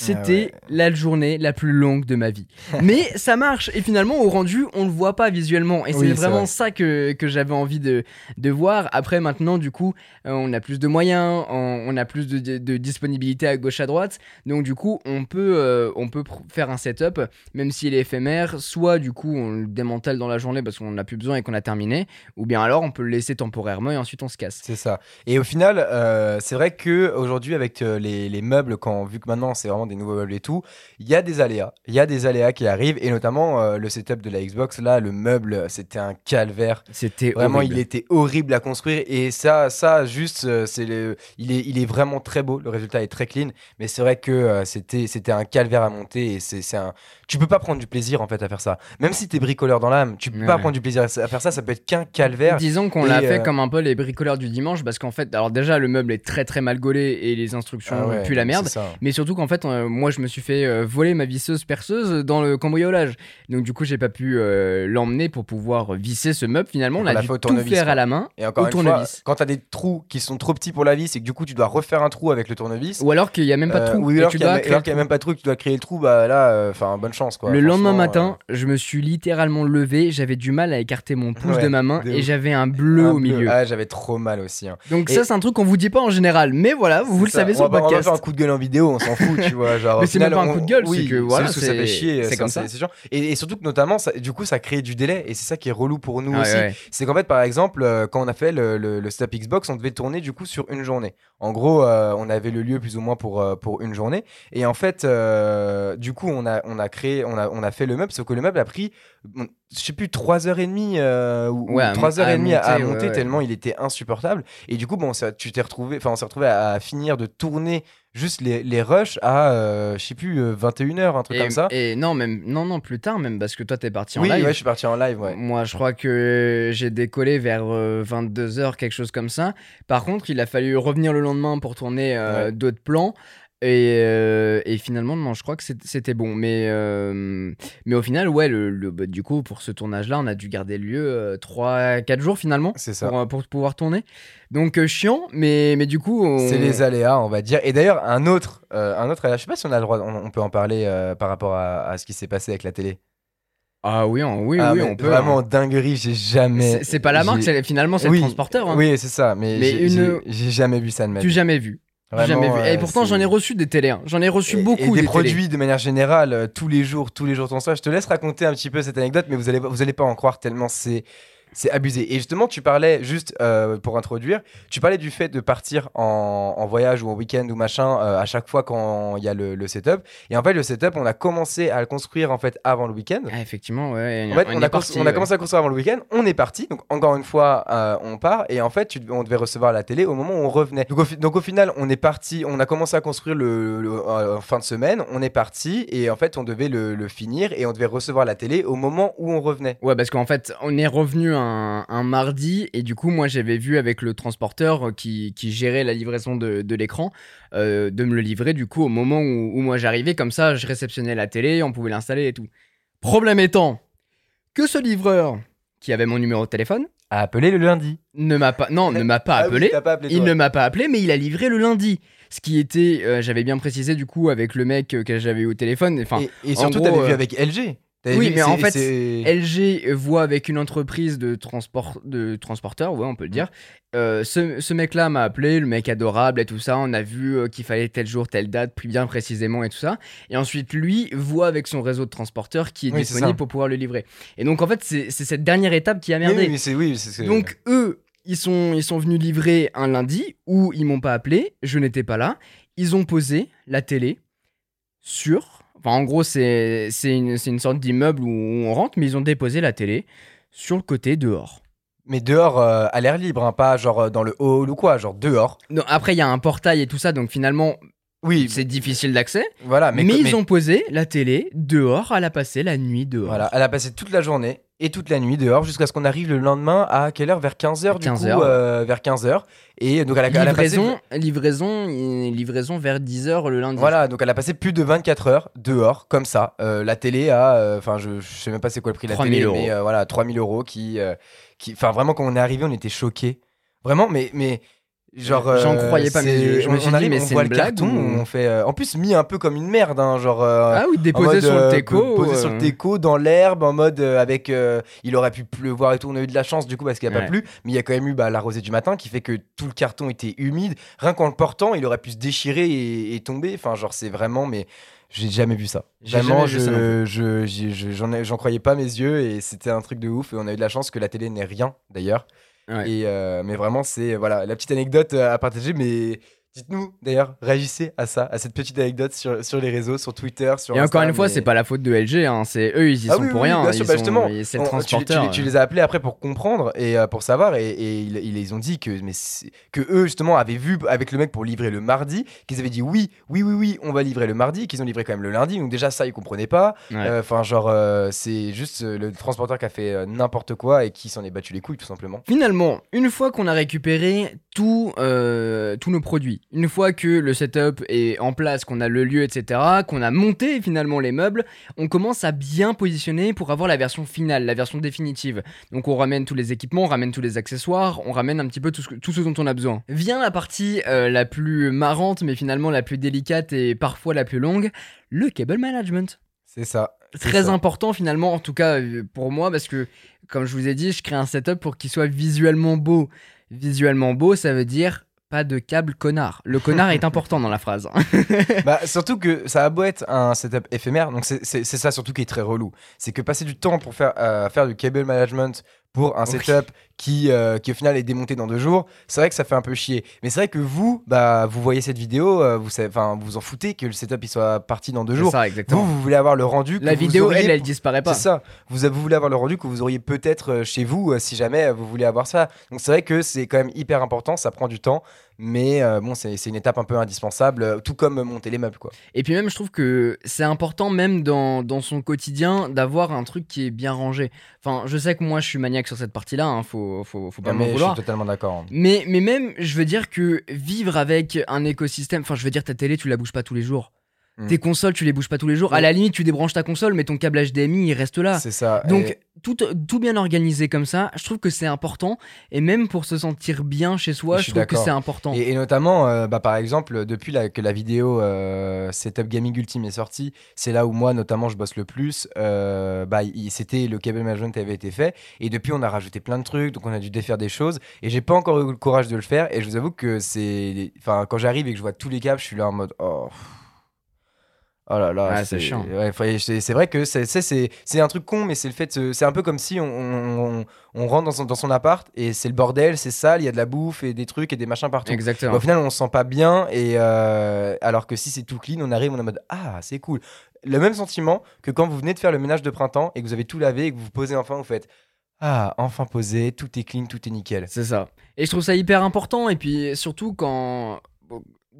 C'était la journée la plus longue de ma vie. Mais ça marche. Et finalement, au rendu, on le voit pas visuellement. Et oui, c'est vraiment ça que j'avais envie de voir. Après, maintenant, du coup, on a plus de moyens, on a plus de disponibilité à gauche, à droite. Donc, du coup, on peut faire un setup, même s'il est éphémère. Soit, du coup, on le démantèle dans la journée parce qu'on n'a plus besoin et qu'on a terminé. Ou bien alors, on peut le laisser temporairement et ensuite, on se casse. C'est ça. Et au final, c'est vrai qu'aujourd'hui, avec les meubles, vu que maintenant, c'est vraiment des nouveaux meubles et tout, il y a des aléas qui arrivent, et notamment le setup de la Xbox, là, le meuble, c'était un calvaire, c'était vraiment horrible. Il était horrible à construire, et ça juste, il est vraiment très beau, le résultat est très clean, mais c'est vrai que c'était un calvaire à monter, et tu peux pas prendre du plaisir en fait à faire ça, même si t'es bricoleur dans l'âme, tu peux pas prendre du plaisir à faire ça peut être qu'un calvaire. Disons qu'on l'a fait comme un peu les bricoleurs du dimanche, parce qu'en fait, alors déjà le meuble est très très mal gaulé, et les instructions puent la merde, mais surtout qu'en fait moi je me suis fait voler ma visseuse perceuse dans le cambriolage, donc du coup j'ai pas pu l'emmener pour pouvoir visser ce meuble. Finalement on a dû tout faire à la main, et encore une fois, quand t'as des trous qui sont trop petits pour la vis et que du coup tu dois refaire un trou avec le tournevis, ou alors qu'il y a même pas de trou, tu dois créer le trou, bah là enfin bonne chance quoi. Le lendemain matin je me suis littéralement levé, j'avais du mal à écarter mon pouce de ma main, et j'avais un bleu au milieu. Ah, j'avais trop mal aussi Donc ça c'est un truc qu'on vous dit pas en général, mais voilà, vous le savez sur le podcast. On va faire un coup de gueule en vidéo, on s'en fout, tu vois. Genre, mais c'est même pas un coup de gueule, c'est que voilà, c'est ça fait chier, c'est comme ça. C'est chiant. Et surtout que notamment, du coup, ça crée du délai, et c'est ça qui est relou pour nous aussi. Ouais. C'est qu'en fait, par exemple, quand on a fait le setup Xbox, on devait tourner du coup sur une journée. En gros, on avait le lieu plus ou moins pour une journée, et en fait, du coup, on a fait le meuble, sauf que le meuble a pris, je sais plus, 3h30 ou 3h30 à monter, tellement il était insupportable. Et du coup, on s'est retrouvé à finir de tourner juste les rushs à je sais plus 21h, un truc comme ça, et non plus tard même, parce que toi t'es parti en live. Je suis parti en live, moi je crois que j'ai décollé vers 22h, quelque chose comme ça. Par contre il a fallu revenir le lendemain pour tourner d'autres plans, et finalement non, je crois que c'était bon, mais au final du coup pour ce tournage là on a dû garder le lieu 3-4 jours finalement, c'est ça. Pour pouvoir tourner, donc chiant, mais du coup c'est les aléas, on va dire. Et d'ailleurs un autre aléa, je sais pas si on a le droit, on peut en parler par rapport à ce qui s'est passé avec la télé. Ah oui, on peut. Vraiment dinguerie, j'ai jamais. C'est pas la marque, finalement c'est le transporteur. Oui, c'est ça, mais j'ai jamais vu ça de ma vie. Tu jamais vu. Vraiment, jamais vu. Et pourtant j'en ai reçu des télés, j'en ai reçu beaucoup, et des produits télés. De manière générale, tous les jours ton soir. Je te laisse raconter un petit peu cette anecdote, mais vous allez pas en croire tellement c'est abusé. Et justement tu parlais, juste pour introduire, tu parlais du fait de partir en voyage ou en week-end ou machin à chaque fois quand il y a le setup. Et en fait le setup on a commencé à le construire en fait avant le week-end. Ah, effectivement ouais. En fait, on a commencé à construire avant le week-end, on est parti, donc encore une fois on part, et en fait on devait recevoir la télé au moment où on revenait. Donc au final on est parti, on a commencé à construire en fin de semaine, on est parti, et en fait on devait le finir, et on devait recevoir la télé au moment où on revenait. Ouais, parce qu'en fait on est revenu un mardi, et du coup moi j'avais vu avec le transporteur qui gérait la livraison de l'écran de me le livrer du coup au moment où moi j'arrivais, comme ça je réceptionnais la télé, on pouvait l'installer et tout. Problème étant que ce livreur qui avait mon numéro de téléphone a appelé le lundi, ne m'a pas appelé, il ne m'a pas appelé, mais il a livré le lundi. Ce qui était, j'avais bien précisé du coup avec le mec que j'avais eu au téléphone, et surtout t'avais vu avec LG. Oui, mais en fait, LG voit avec une entreprise de transporteurs, ouais, on peut le dire. Ce mec-là m'a appelé, le mec adorable et tout ça. On a vu qu'il fallait tel jour, telle date, plus bien précisément et tout ça. Et ensuite, lui voit avec son réseau de transporteurs qui est disponible pour pouvoir le livrer. Et donc, en fait, c'est cette dernière étape qui a merdé. Donc, eux, ils sont venus livrer un lundi où ils m'ont pas appelé, je n'étais pas là. Ils ont posé la télé sur... Enfin, en gros, c'est une sorte d'immeuble où on rentre, mais ils ont déposé la télé sur le côté dehors. Mais dehors, à l'air libre, hein, pas genre dans le hall ou quoi, genre dehors. Non, après, il y a un portail et tout ça, donc finalement, c'est difficile d'accès. Voilà, mais ils ont posé la télé dehors, elle a passé la nuit dehors. Voilà, elle a passé toute la journée et toute la nuit dehors, jusqu'à ce qu'on arrive le lendemain à quelle heure ? Vers 15h du coup, vers 15h. Et donc elle a passé... livraison vers 10h le lundi. Voilà, donc elle a passé plus de 24 heures dehors, comme ça. La télé a... Enfin, je sais même pas c'est quoi le prix de la télé, mais voilà, 3000 euros qui... Enfin, vraiment, quand on est arrivé, on était choqués. Vraiment, mais Genre, j'en croyais pas, mais je me suis dit, mais c'est une blague. On fait, en plus, mis un peu comme une merde, hein, genre. Ah oui, déposé sur le teco. Posé sur le teco, dans l'herbe, en mode avec. Il aurait pu pleuvoir et tout. On a eu de la chance, du coup, parce qu'il n'y a pas plu. Mais il y a quand même eu la rosée du matin qui fait que tout le carton était humide. Rien qu'en le portant, il aurait pu se déchirer et tomber. Enfin, genre, c'est vraiment. Mais j'ai jamais vu ça. Vraiment, j'en croyais pas mes yeux et c'était un truc de ouf. Et on a eu de la chance que la télé n'ait rien, d'ailleurs. Ouais. Et mais vraiment, c'est voilà, la petite anecdote à partager. Mais dites-nous d'ailleurs, réagissez à ça, à cette petite anecdote sur les réseaux, sur Twitter, sur Instagram. Et encore une fois, c'est pas la faute de LG, hein, c'est eux, ils y sont pour rien. Justement, c'est le transporteur. Tu les as appelés après pour comprendre et pour savoir. Et ils ont dit que eux, justement, avaient vu avec le mec pour livrer le mardi, qu'ils avaient dit oui, on va livrer le mardi, qu'ils ont livré quand même le lundi. Donc, déjà, ça, ils comprenaient pas. Enfin, c'est juste le transporteur qui a fait n'importe quoi et qui s'en est battu les couilles, tout simplement. Finalement, une fois qu'on a récupéré tous nos produits, une fois que le setup est en place, qu'on a le lieu, etc., qu'on a monté finalement les meubles, on commence à bien positionner pour avoir la version finale, la version définitive. Donc on ramène tous les équipements, on ramène tous les accessoires, on ramène un petit peu tout ce dont on a besoin. Vient la partie la plus marrante, mais finalement la plus délicate et parfois la plus longue, le cable management. C'est ça. Très important finalement, en tout cas pour moi, parce que comme je vous ai dit, je crée un setup pour qu'il soit visuellement beau. Visuellement beau, ça veut dire... Pas de câble connard. Le connard est important dans la phrase. Surtout que ça a beau être un setup éphémère, donc c'est ça surtout qui est très relou. C'est que passer du temps pour faire du cable management pour un setup qui au final est démonté dans 2 jours, c'est vrai que ça fait un peu chier. Mais c'est vrai que vous, vous voyez cette vidéo, vous en foutez que le setup il soit parti dans 2 jours. C'est ça, exactement. Vous voulez avoir le rendu. La vidéo, elle disparaît pas. C'est ça. Vous voulez avoir le rendu que vous auriez peut-être chez vous, si jamais vous voulez avoir ça. Donc c'est vrai que c'est quand même hyper important, ça prend du temps. Mais c'est une étape un peu indispensable, tout comme monter les meubles, quoi. Et puis même, je trouve que c'est important, même dans son quotidien, d'avoir un truc qui est bien rangé. Enfin, je sais que moi, je suis maniaque sur cette partie-là, hein, faut pas m'en vouloir. Je suis totalement d'accord. Mais même, je veux dire que vivre avec un écosystème... Enfin, je veux dire, ta télé, tu la bouges pas tous les jours. Tes consoles, tu les bouges pas tous les jours. À la limite, tu débranches ta console, mais ton câble HDMI, il reste là. C'est ça. Donc, tout bien organisé comme ça, je trouve que c'est important. Et même pour se sentir bien chez soi, je trouve que c'est important. Et notamment, par exemple, depuis que la vidéo Setup Gaming Ultime est sortie, c'est là où moi, notamment, je bosse le plus. C'était le cable management qui avait été fait. Et depuis, on a rajouté plein de trucs. Donc, on a dû défaire des choses. Et j'ai pas encore eu le courage de le faire. Et je vous avoue que c'est... Enfin, quand j'arrive et que je vois tous les câbles, je suis là en mode... Oh là là, c'est chiant. Ouais, c'est vrai que c'est un truc con, mais c'est le fait. C'est un peu comme si on rentre dans son appart et c'est le bordel, c'est sale, il y a de la bouffe et des trucs et des machins partout. Exactement. Au final, on se sent pas bien et alors que si c'est tout clean, on arrive, on est en mode ah c'est cool. Le même sentiment que quand vous venez de faire le ménage de printemps et que vous avez tout lavé et que vous vous posez enfin, vous faites ah enfin posé, tout est clean, tout est nickel. C'est ça. Et je trouve ça hyper important et puis surtout quand.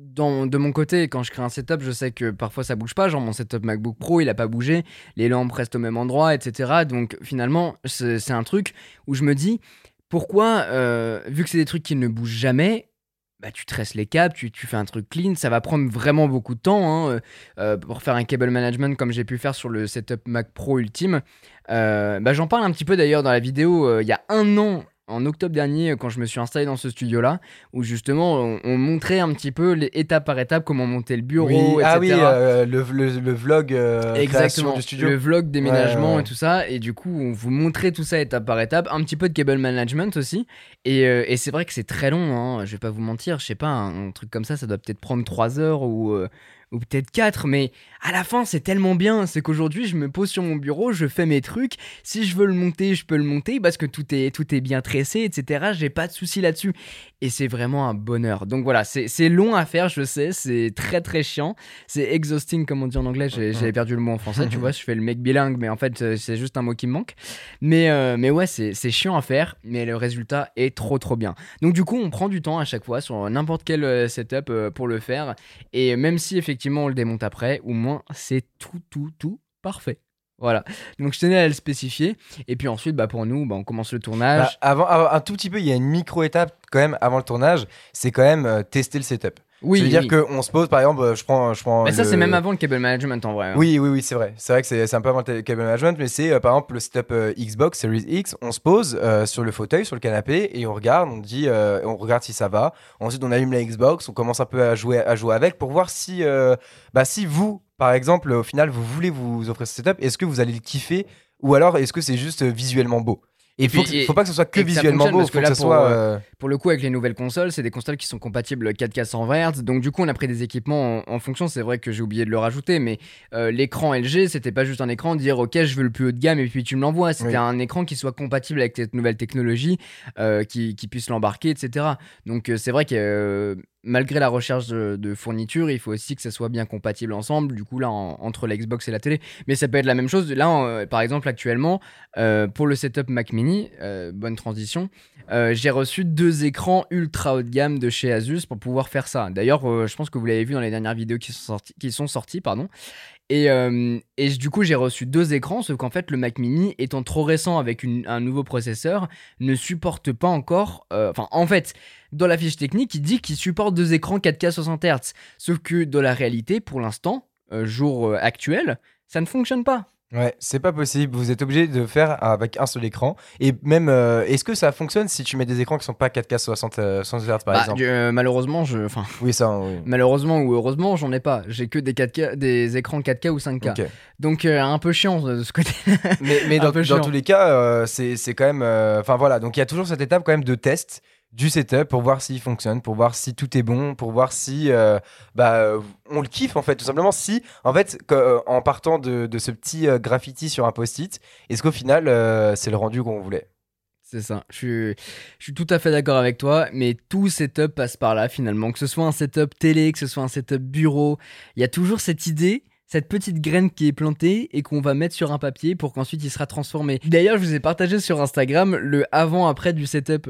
De mon côté, quand je crée un setup, je sais que parfois ça bouge pas, genre mon setup MacBook Pro il a pas bougé, les lampes restent au même endroit, etc. Donc finalement c'est un truc où je me dis pourquoi, vu que c'est des trucs qui ne bougent jamais, tu tresses les câbles, tu fais un truc clean, ça va prendre vraiment beaucoup de temps pour faire un cable management comme j'ai pu faire sur le setup Mac Pro Ultime. J'en parle un petit peu d'ailleurs dans la vidéo, il y a 1 an, en octobre dernier, quand je me suis installé dans ce studio-là, où justement, on montrait un petit peu étape par étape comment monter le bureau, etc. Ah oui, le vlog création du studio. Le vlog déménagement et tout ça. Et du coup, on vous montrait tout ça étape par étape. Un petit peu de cable management aussi. Et c'est vrai que c'est très long, hein, je vais pas vous mentir. Je sais pas, un truc comme ça doit peut-être prendre 3 heures ou peut-être 4, mais à la fin c'est tellement bien, c'est qu'aujourd'hui je me pose sur mon bureau, je fais mes trucs, si je veux le monter, je peux le monter, parce que tout est bien tressé, etc., j'ai pas de soucis là-dessus, et c'est vraiment un bonheur. Donc voilà, c'est long à faire, je sais, c'est très très chiant, c'est exhausting comme on dit en anglais, j'avais perdu le mot en français, tu vois, je fais le mec bilingue, mais en fait c'est juste un mot qui me manque, mais ouais, c'est chiant à faire, mais le résultat est trop trop bien. Donc du coup on prend du temps à chaque fois, sur n'importe quel setup pour le faire, et même si effectivement on le démonte après, au moins c'est tout parfait. Voilà, donc je tenais à le spécifier. Et puis ensuite, pour nous, on commence le tournage. Avant, un tout petit peu, il y a une micro-étape quand même avant le tournage, c'est quand même tester le setup. Oui, c'est-à-dire qu'on se pose, par exemple, je prends. Mais ça, c'est même avant le cable management en vrai. Hein. Oui, c'est vrai. C'est vrai que c'est un peu avant le cable management, mais c'est par exemple le setup Xbox Series X. On se pose sur le fauteuil, sur le canapé, et on regarde. On dit, on regarde si ça va. Ensuite, on allume la Xbox. On commence un peu à jouer avec pour voir si, si vous, par exemple, au final, vous voulez vous offrir ce setup. Est-ce que vous allez le kiffer, ou alors est-ce que c'est juste visuellement beau? Et puis, faut pas que ce soit que visuellement beau, parce que là, pour le coup, avec les nouvelles consoles, c'est des consoles qui sont compatibles 4K 120 Hz. Donc, du coup, on a pris des équipements en fonction. C'est vrai que j'ai oublié de le rajouter, mais l'écran LG, c'était pas juste un écran de dire OK, je veux le plus haut de gamme et puis tu me l'envoies. C'était un écran qui soit compatible avec cette nouvelle technologie, qui puisse l'embarquer, etc. Donc, c'est vrai que malgré la recherche de fournitures, il faut aussi que ça soit bien compatible ensemble, du coup là entre la Xbox et la télé, mais ça peut être la même chose là par exemple actuellement pour le setup Mac Mini, bonne transition, j'ai reçu 2 écrans ultra haut de gamme de chez Asus pour pouvoir faire ça. D'ailleurs je pense que vous l'avez vu dans les dernières vidéos qui sont sorties. Et du coup j'ai reçu 2 écrans, sauf qu'en fait le Mac Mini étant trop récent avec un nouveau processeur ne supporte pas encore, en fait dans la fiche technique il dit qu'il supporte 2 écrans 4K 60 Hz, sauf que dans la réalité pour l'instant, jour actuel, ça ne fonctionne pas. Ouais, c'est pas possible, vous êtes obligé de faire avec un seul écran. Et même, est-ce que ça fonctionne si tu mets des écrans qui sont pas 4K 60 Hz par exemple malheureusement, malheureusement ou heureusement, j'en ai pas. J'ai que des écrans 4K ou 5K. Okay. Donc un peu chiant de ce côté. Mais dans tous les cas, c'est quand même. Donc il y a toujours cette étape quand même de test du setup pour voir s'il fonctionne, pour voir si tout est bon, pour voir si on le kiffe en fait, tout simplement. Si en fait en partant de ce petit graffiti sur un post-it, est-ce qu'au final c'est le rendu qu'on voulait? C'est ça, je suis tout à fait d'accord avec toi, mais tout setup passe par là finalement, que ce soit un setup télé, que ce soit un setup bureau, il y a toujours cette idée, cette petite graine qui est plantée et qu'on va mettre sur un papier pour qu'ensuite il sera transformé. D'ailleurs, je vous ai partagé sur Instagram le avant-après du setup.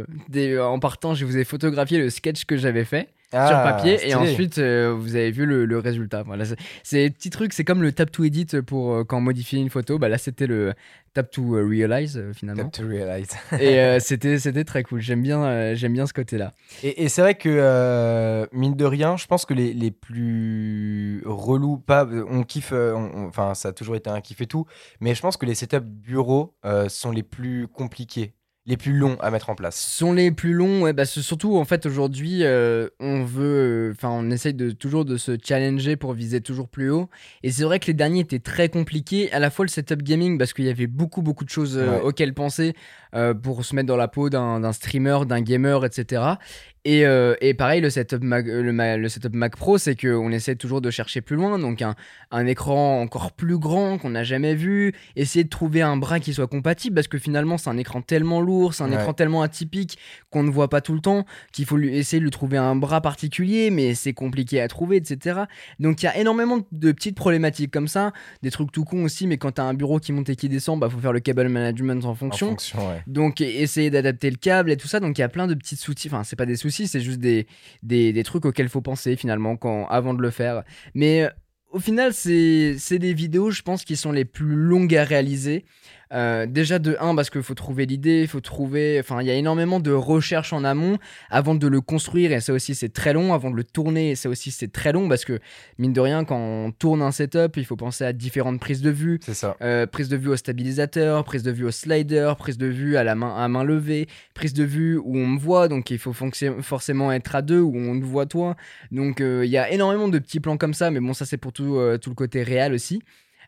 En partant, je vous ai photographié le sketch que j'avais fait sur papier stylé. Et ensuite, vous avez vu le résultat. Voilà, c'est des petits trucs, c'est comme le tap to edit pour quand on modifiait une photo. Bah là, c'était le tap to realize finalement. Tap to realize. Et c'était très cool. J'aime bien ce côté-là. Et c'est vrai que mine de rien, je pense que les plus relous, on kiffe. Enfin, ça a toujours été un kiff et tout. Mais je pense que les setups bureaux sont les plus compliqués. Les plus longs à mettre en place. Sont les plus longs, ouais, surtout en fait aujourd'hui on essaye toujours de se challenger pour viser toujours plus haut. Et c'est vrai que les derniers étaient très compliqués, à la fois le setup gaming parce qu'il y avait beaucoup de choses auxquelles penser pour se mettre dans la peau d'un streamer, d'un gamer, etc. Et pareil, le setup Mac Pro, c'est qu'on essaie toujours de chercher plus loin, donc un écran encore plus grand qu'on n'a jamais vu, essayer de trouver un bras qui soit compatible, parce que finalement c'est un écran tellement lourd, c'est un écran tellement atypique qu'on ne voit pas tout le temps, qu'il faut essayer de lui trouver un bras particulier, mais c'est compliqué à trouver, etc. Donc il y a énormément de petites problématiques comme ça, des trucs tout cons aussi, mais quand t'as un bureau qui monte et qui descend, faut faire le cable management en fonction donc essayer d'adapter le câble et tout ça, donc il y a plein de petits soucis, enfin c'est pas des soucis, c'est juste des trucs auxquels il faut penser finalement avant de le faire. Mais au final, c'est des vidéos, je pense, qui sont les plus longues à réaliser. Déjà de 1 parce qu'il faut trouver l'idée, il y a énormément de recherche en amont avant de le construire, et ça aussi c'est très long, avant de le tourner, et ça aussi c'est très long, parce que mine de rien, quand on tourne un setup, il faut penser à différentes prises de vue. C'est ça. Prise de vue au stabilisateur, prise de vue au slider, prise de vue à main levée, prise de vue où on me voit, donc il faut forcément être à 2 où on me voit toi, donc il y a énormément de petits plans comme ça, mais bon, ça c'est pour tout le côté réel aussi.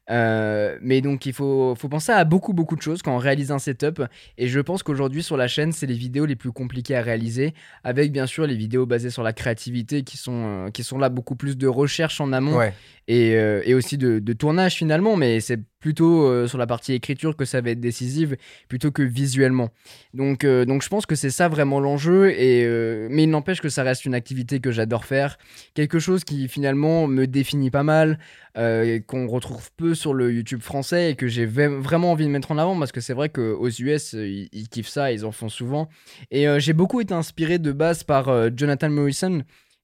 Mais donc il faut penser à beaucoup de choses quand on réalise un setup, et je pense qu'aujourd'hui sur la chaîne c'est les vidéos les plus compliquées à réaliser, avec bien sûr les vidéos basées sur la créativité qui sont là, beaucoup plus de recherche en amont et aussi de tournage finalement, mais c'est plutôt sur la partie écriture que ça va être décisive plutôt que visuellement, donc je pense que c'est ça vraiment l'enjeu, mais il n'empêche que ça reste une activité que j'adore faire, quelque chose qui finalement me définit pas mal, qu'on retrouve peu sur le YouTube français et que j'ai vraiment envie de mettre en avant, parce que c'est vrai qu'aux US ils kiffent ça, ils en font souvent, et j'ai beaucoup été inspiré de base par Jonathan Morrison,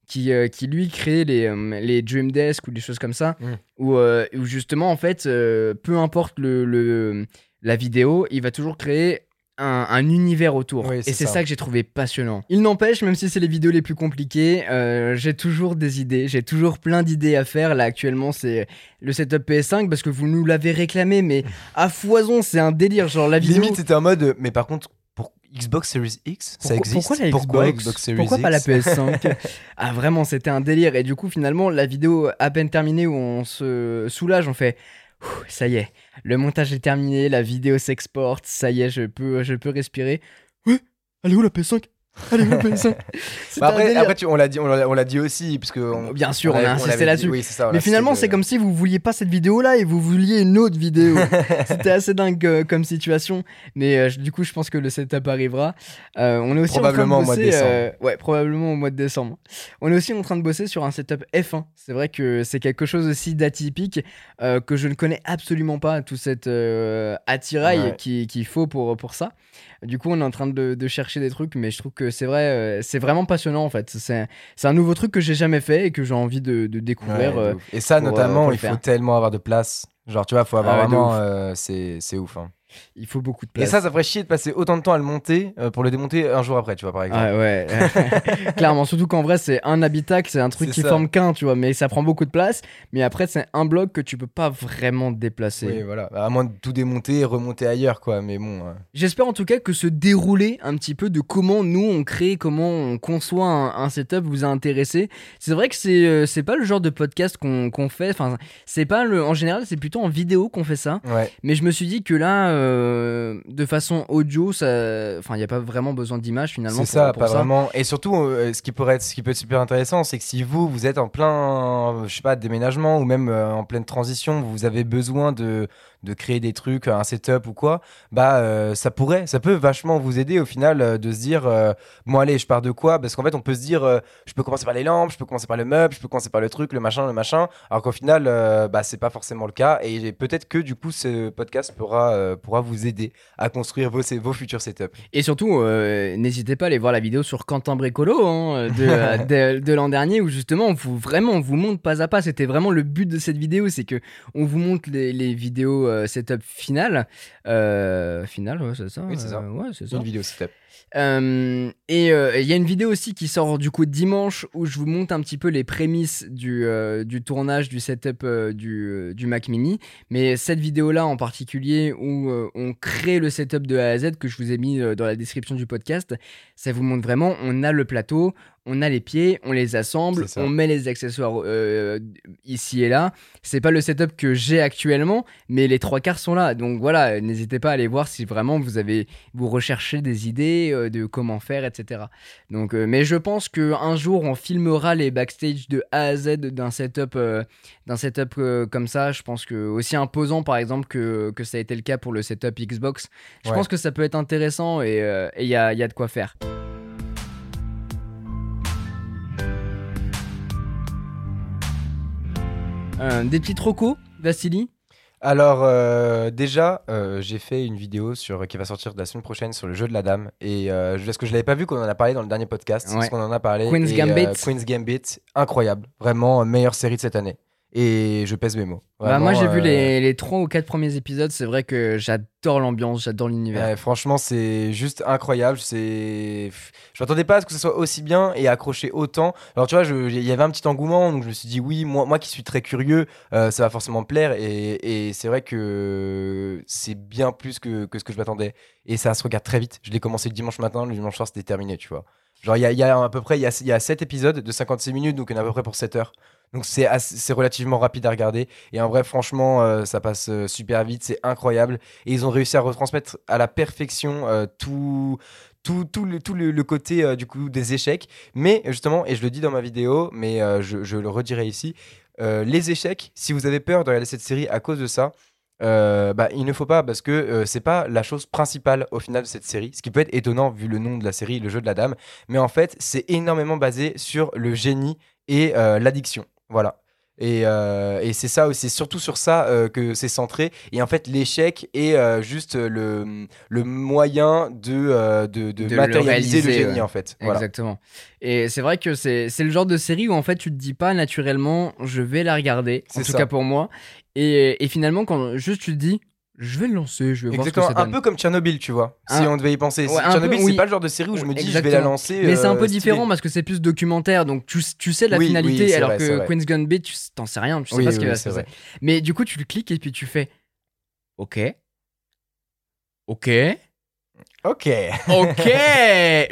qui lui crée les Dream Desk ou des choses comme ça, où justement en fait peu importe la vidéo, il va toujours créer un univers autour. Oui, et c'est ça que j'ai trouvé passionnant. Il n'empêche, même si c'est les vidéos les plus compliquées, j'ai toujours des idées, j'ai toujours plein d'idées à faire. Là, actuellement, c'est le setup PS5 parce que vous nous l'avez réclamé, mais à foison, c'est un délire. Genre, la vidéo. Limite, c'était en mode, mais par contre, Xbox Series X, ça existe. Pourquoi pas la PS5 ? Ah vraiment, c'était un délire. Et du coup, finalement, la vidéo à peine terminée où on se soulage, on fait « ça y est, le montage est terminé, la vidéo s'exporte, ça y est, je peux respirer. » Ouais, elle est où la PS5 ? Allez, bah après on l'a dit aussi, parce que bien sûr, on a insisté là-dessus. Oui, mais finalement, c'est comme si vous vouliez pas cette vidéo-là et vous vouliez une autre vidéo. C'était assez dingue comme situation. Mais du coup, je pense que le setup arrivera. On est aussi probablement en train de bosser, probablement au mois de décembre. On est aussi en train de bosser sur un setup F1. C'est vrai que c'est quelque chose aussi d'atypique que je ne connais absolument pas, tout cet attirail qu'il faut pour ça. Du coup, on est en train de chercher des trucs, mais je trouve que c'est vrai, c'est vraiment passionnant en fait. C'est un nouveau truc que j'ai jamais fait et que j'ai envie de découvrir. Et ça, notamment, il faut tellement avoir de place. Genre, tu vois, il faut avoir vraiment. C'est ouf. Hein. Il faut beaucoup de place. Et ça ferait chier de passer autant de temps à le monter pour le démonter un jour après, tu vois, par exemple. Ah ouais, clairement. Surtout qu'en vrai, c'est un habitacle, c'est un truc qui forme qu'un, tu vois, mais ça prend beaucoup de place. Mais après, c'est un bloc que tu peux pas vraiment déplacer. Oui, voilà. À moins de tout démonter et remonter ailleurs, quoi. Mais bon. Ouais. J'espère en tout cas que ce déroulé un petit peu de comment nous on crée, comment on conçoit un setup vous a intéressé. C'est vrai que c'est pas le genre de podcast qu'on fait. Enfin, c'est pas en général, c'est plutôt en vidéo qu'on fait ça. Ouais. Mais je me suis dit que là. De façon audio, il n'y a pas vraiment besoin d'image finalement. C'est ça, pas vraiment. Et surtout, ce qui peut être super intéressant, c'est que si vous êtes en plein, je sais pas, déménagement ou même en pleine transition, vous avez besoin de créer des trucs, un setup ou quoi, ça peut vachement vous aider au final de se dire bon allez, je pars de quoi, parce qu'en fait on peut se dire je peux commencer par les lampes, je peux commencer par le meuble, je peux commencer par le truc, le machin, alors qu'au final c'est pas forcément le cas, et peut-être que du coup ce podcast pourra vous aider à construire vos futurs setups. Et surtout n'hésitez pas à aller voir la vidéo sur Quentin Brécolo de l'an dernier, où justement on vous montre pas à pas. C'était vraiment le but de cette vidéo, c'est que on vous montre les vidéos setup final. C'est ça. Une vidéo setup. Et il y a une vidéo aussi qui sort du coup dimanche, où je vous montre un petit peu les prémices du tournage du setup du Mac Mini. Mais cette vidéo là en particulier, où on crée le setup de A à Z, que je vous ai mis dans la description du podcast, ça vous montre vraiment, on a le plateau, on a les pieds, on les assemble, on met les accessoires ici et là. C'est pas le setup que j'ai actuellement, mais les trois quarts sont là. Donc voilà, n'hésitez pas à aller voir si vraiment vous recherchez des idées de comment faire, etc. Donc, mais je pense qu'un jour, on filmera les backstage de A à Z d'un setup comme ça. Je pense que aussi imposant, par exemple, que ça a été le cas pour le setup Xbox. Je pense que ça peut être intéressant, et y a de quoi faire. Des petits recos, Vassili ? Alors déjà, j'ai fait une vidéo qui va sortir de la semaine prochaine sur le jeu de la dame, et parce que je l'avais pas vu, qu'on en a parlé dans le dernier podcast, parce qu'on en a parlé. Queen's Gambit, incroyable, vraiment meilleure série de cette année. Et je pèse mes mots. Vraiment, moi, j'ai vu les 3 ou 4 premiers épisodes. C'est vrai que j'adore l'ambiance, j'adore l'univers. Franchement, c'est juste incroyable. Je m'attendais pas à ce que ce soit aussi bien et accroché autant. Alors, tu vois, il y avait un petit engouement. Donc, je me suis dit, oui, moi qui suis très curieux, ça va forcément me plaire. Et c'est vrai que c'est bien plus que ce que je m'attendais. Et ça se regarde très vite. Je l'ai commencé le dimanche matin. Le dimanche soir, c'était terminé, tu vois. Genre, il y a à peu près 7 épisodes de 56 minutes. Donc, on est à peu près pour 7 heures. Donc c'est relativement rapide à regarder, et en vrai franchement ça passe super vite, c'est incroyable, et ils ont réussi à retransmettre à la perfection tout le côté du coup des échecs. Mais justement, et je le dis dans ma vidéo, mais je le redirai ici, les échecs, si vous avez peur de regarder cette série à cause de ça, il ne faut pas, parce que c'est pas la chose principale au final de cette série, ce qui peut être étonnant vu le nom de la série, le jeu de la dame, mais en fait c'est énormément basé sur le génie et l'addiction. Voilà. Et c'est ça, c'est surtout sur ça que c'est centré. Et en fait, l'échec est juste le moyen de matérialiser le génie, en fait. Voilà. Exactement. Et c'est vrai que c'est le genre de série où, en fait, tu te dis pas naturellement, je vais la regarder. En tout cas pour moi. Et finalement, quand juste tu te dis, je vais le lancer, je vais voir ce que ça donne. Un peu comme Tchernobyl, tu vois, si on devait y penser. Ouais, Tchernobyl, c'est pas le genre de série où je me dis je vais la lancer. Mais c'est un peu différent parce que c'est plus documentaire, donc tu sais la finalité, alors que Queen's Gambit, tu t'en sais rien, tu sais pas ce qui va se passer. Mais du coup, tu le cliques et puis tu fais OK.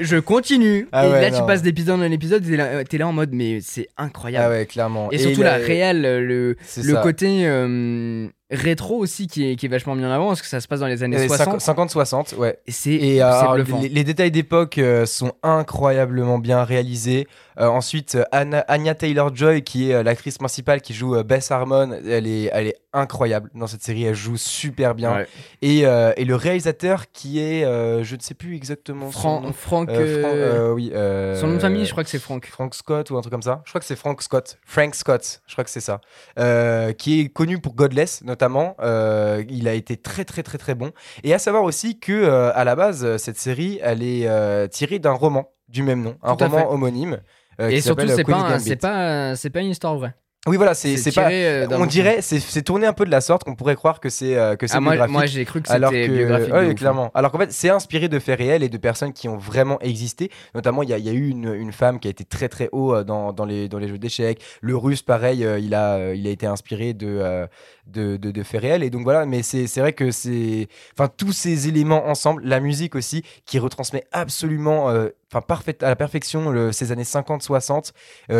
Je continue. Ah ouais, et là, tu passes d'épisode en épisode, t'es là en mode, mais c'est incroyable. Ah ouais, clairement. Et surtout, la réelle, le côté rétro aussi qui est vachement mis en avant, parce que ça se passe dans les années 60. 50-60, ouais. Et c'est bluffant. Les détails d'époque sont incroyablement bien réalisés. Ensuite, Anya Taylor-Joy, qui est l'actrice principale, qui joue Bess Harmon, elle est incroyable dans cette série, elle joue super bien. Ouais. Et le réalisateur qui est, je ne sais plus exactement son nom de famille, je crois que c'est Frank. Frank Scott ou un truc comme ça. Je crois que c'est Frank Scott, je crois que c'est ça. Qui est connu pour Godless notamment. Il a été très très très très bon. Et à savoir aussi que à la base, cette série, elle est tirée d'un roman du même nom, homonyme. Et surtout, c'est pas une histoire vraie. Oui, voilà, c'est tourné un peu de la sorte qu'on pourrait croire que c'est biographique. Moi, j'ai cru que c'était biographique. Oui, clairement. Alors qu'en fait, c'est inspiré de faits réels et de personnes qui ont vraiment existé. Notamment, il y a eu une femme qui a été très très haut dans les jeux d'échecs. Le russe, pareil, il a été inspiré de faits réels. Et donc voilà, mais c'est vrai que tous ces éléments ensemble, la musique aussi, qui retransmet absolument... à la perfection ces années 50-60,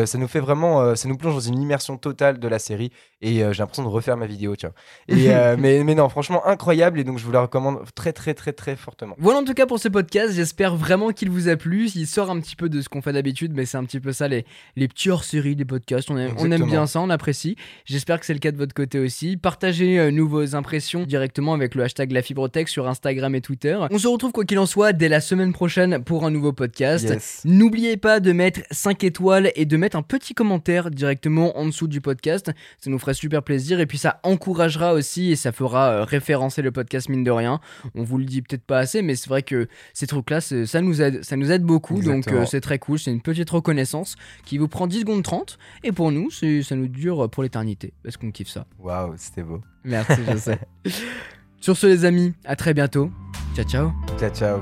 ça nous fait vraiment ça nous plonge dans une immersion totale de la série et j'ai l'impression de refaire ma vidéo, tiens. Et mais non, franchement incroyable, et donc je vous la recommande très très très très fortement. Voilà, en tout cas pour ce podcast, j'espère vraiment qu'il vous a plu. Il sort un petit peu de ce qu'on fait d'habitude, mais c'est un petit peu ça, les petits hors-séries des podcasts, on aime bien ça, on apprécie. J'espère que c'est le cas de votre côté aussi. Partagez vos impressions directement avec le hashtag La Fibre Tech sur Instagram et Twitter. On se retrouve quoi qu'il en soit dès la semaine prochaine pour un nouveau podcast. Yes. N'oubliez pas de mettre 5 étoiles et de mettre un petit commentaire directement en dessous du podcast, ça nous ferait super plaisir et puis ça encouragera aussi et ça fera référencer le podcast, mine de rien. On vous le dit peut-être pas assez, mais c'est vrai que ces trucs là, ça nous aide beaucoup. Exactement. Donc c'est très cool, c'est une petite reconnaissance qui vous prend 10 secondes 30, et pour nous ça nous dure pour l'éternité parce qu'on kiffe ça. Waouh, c'était beau. Merci, je sais. Sur ce les amis, à très bientôt. Ciao ciao.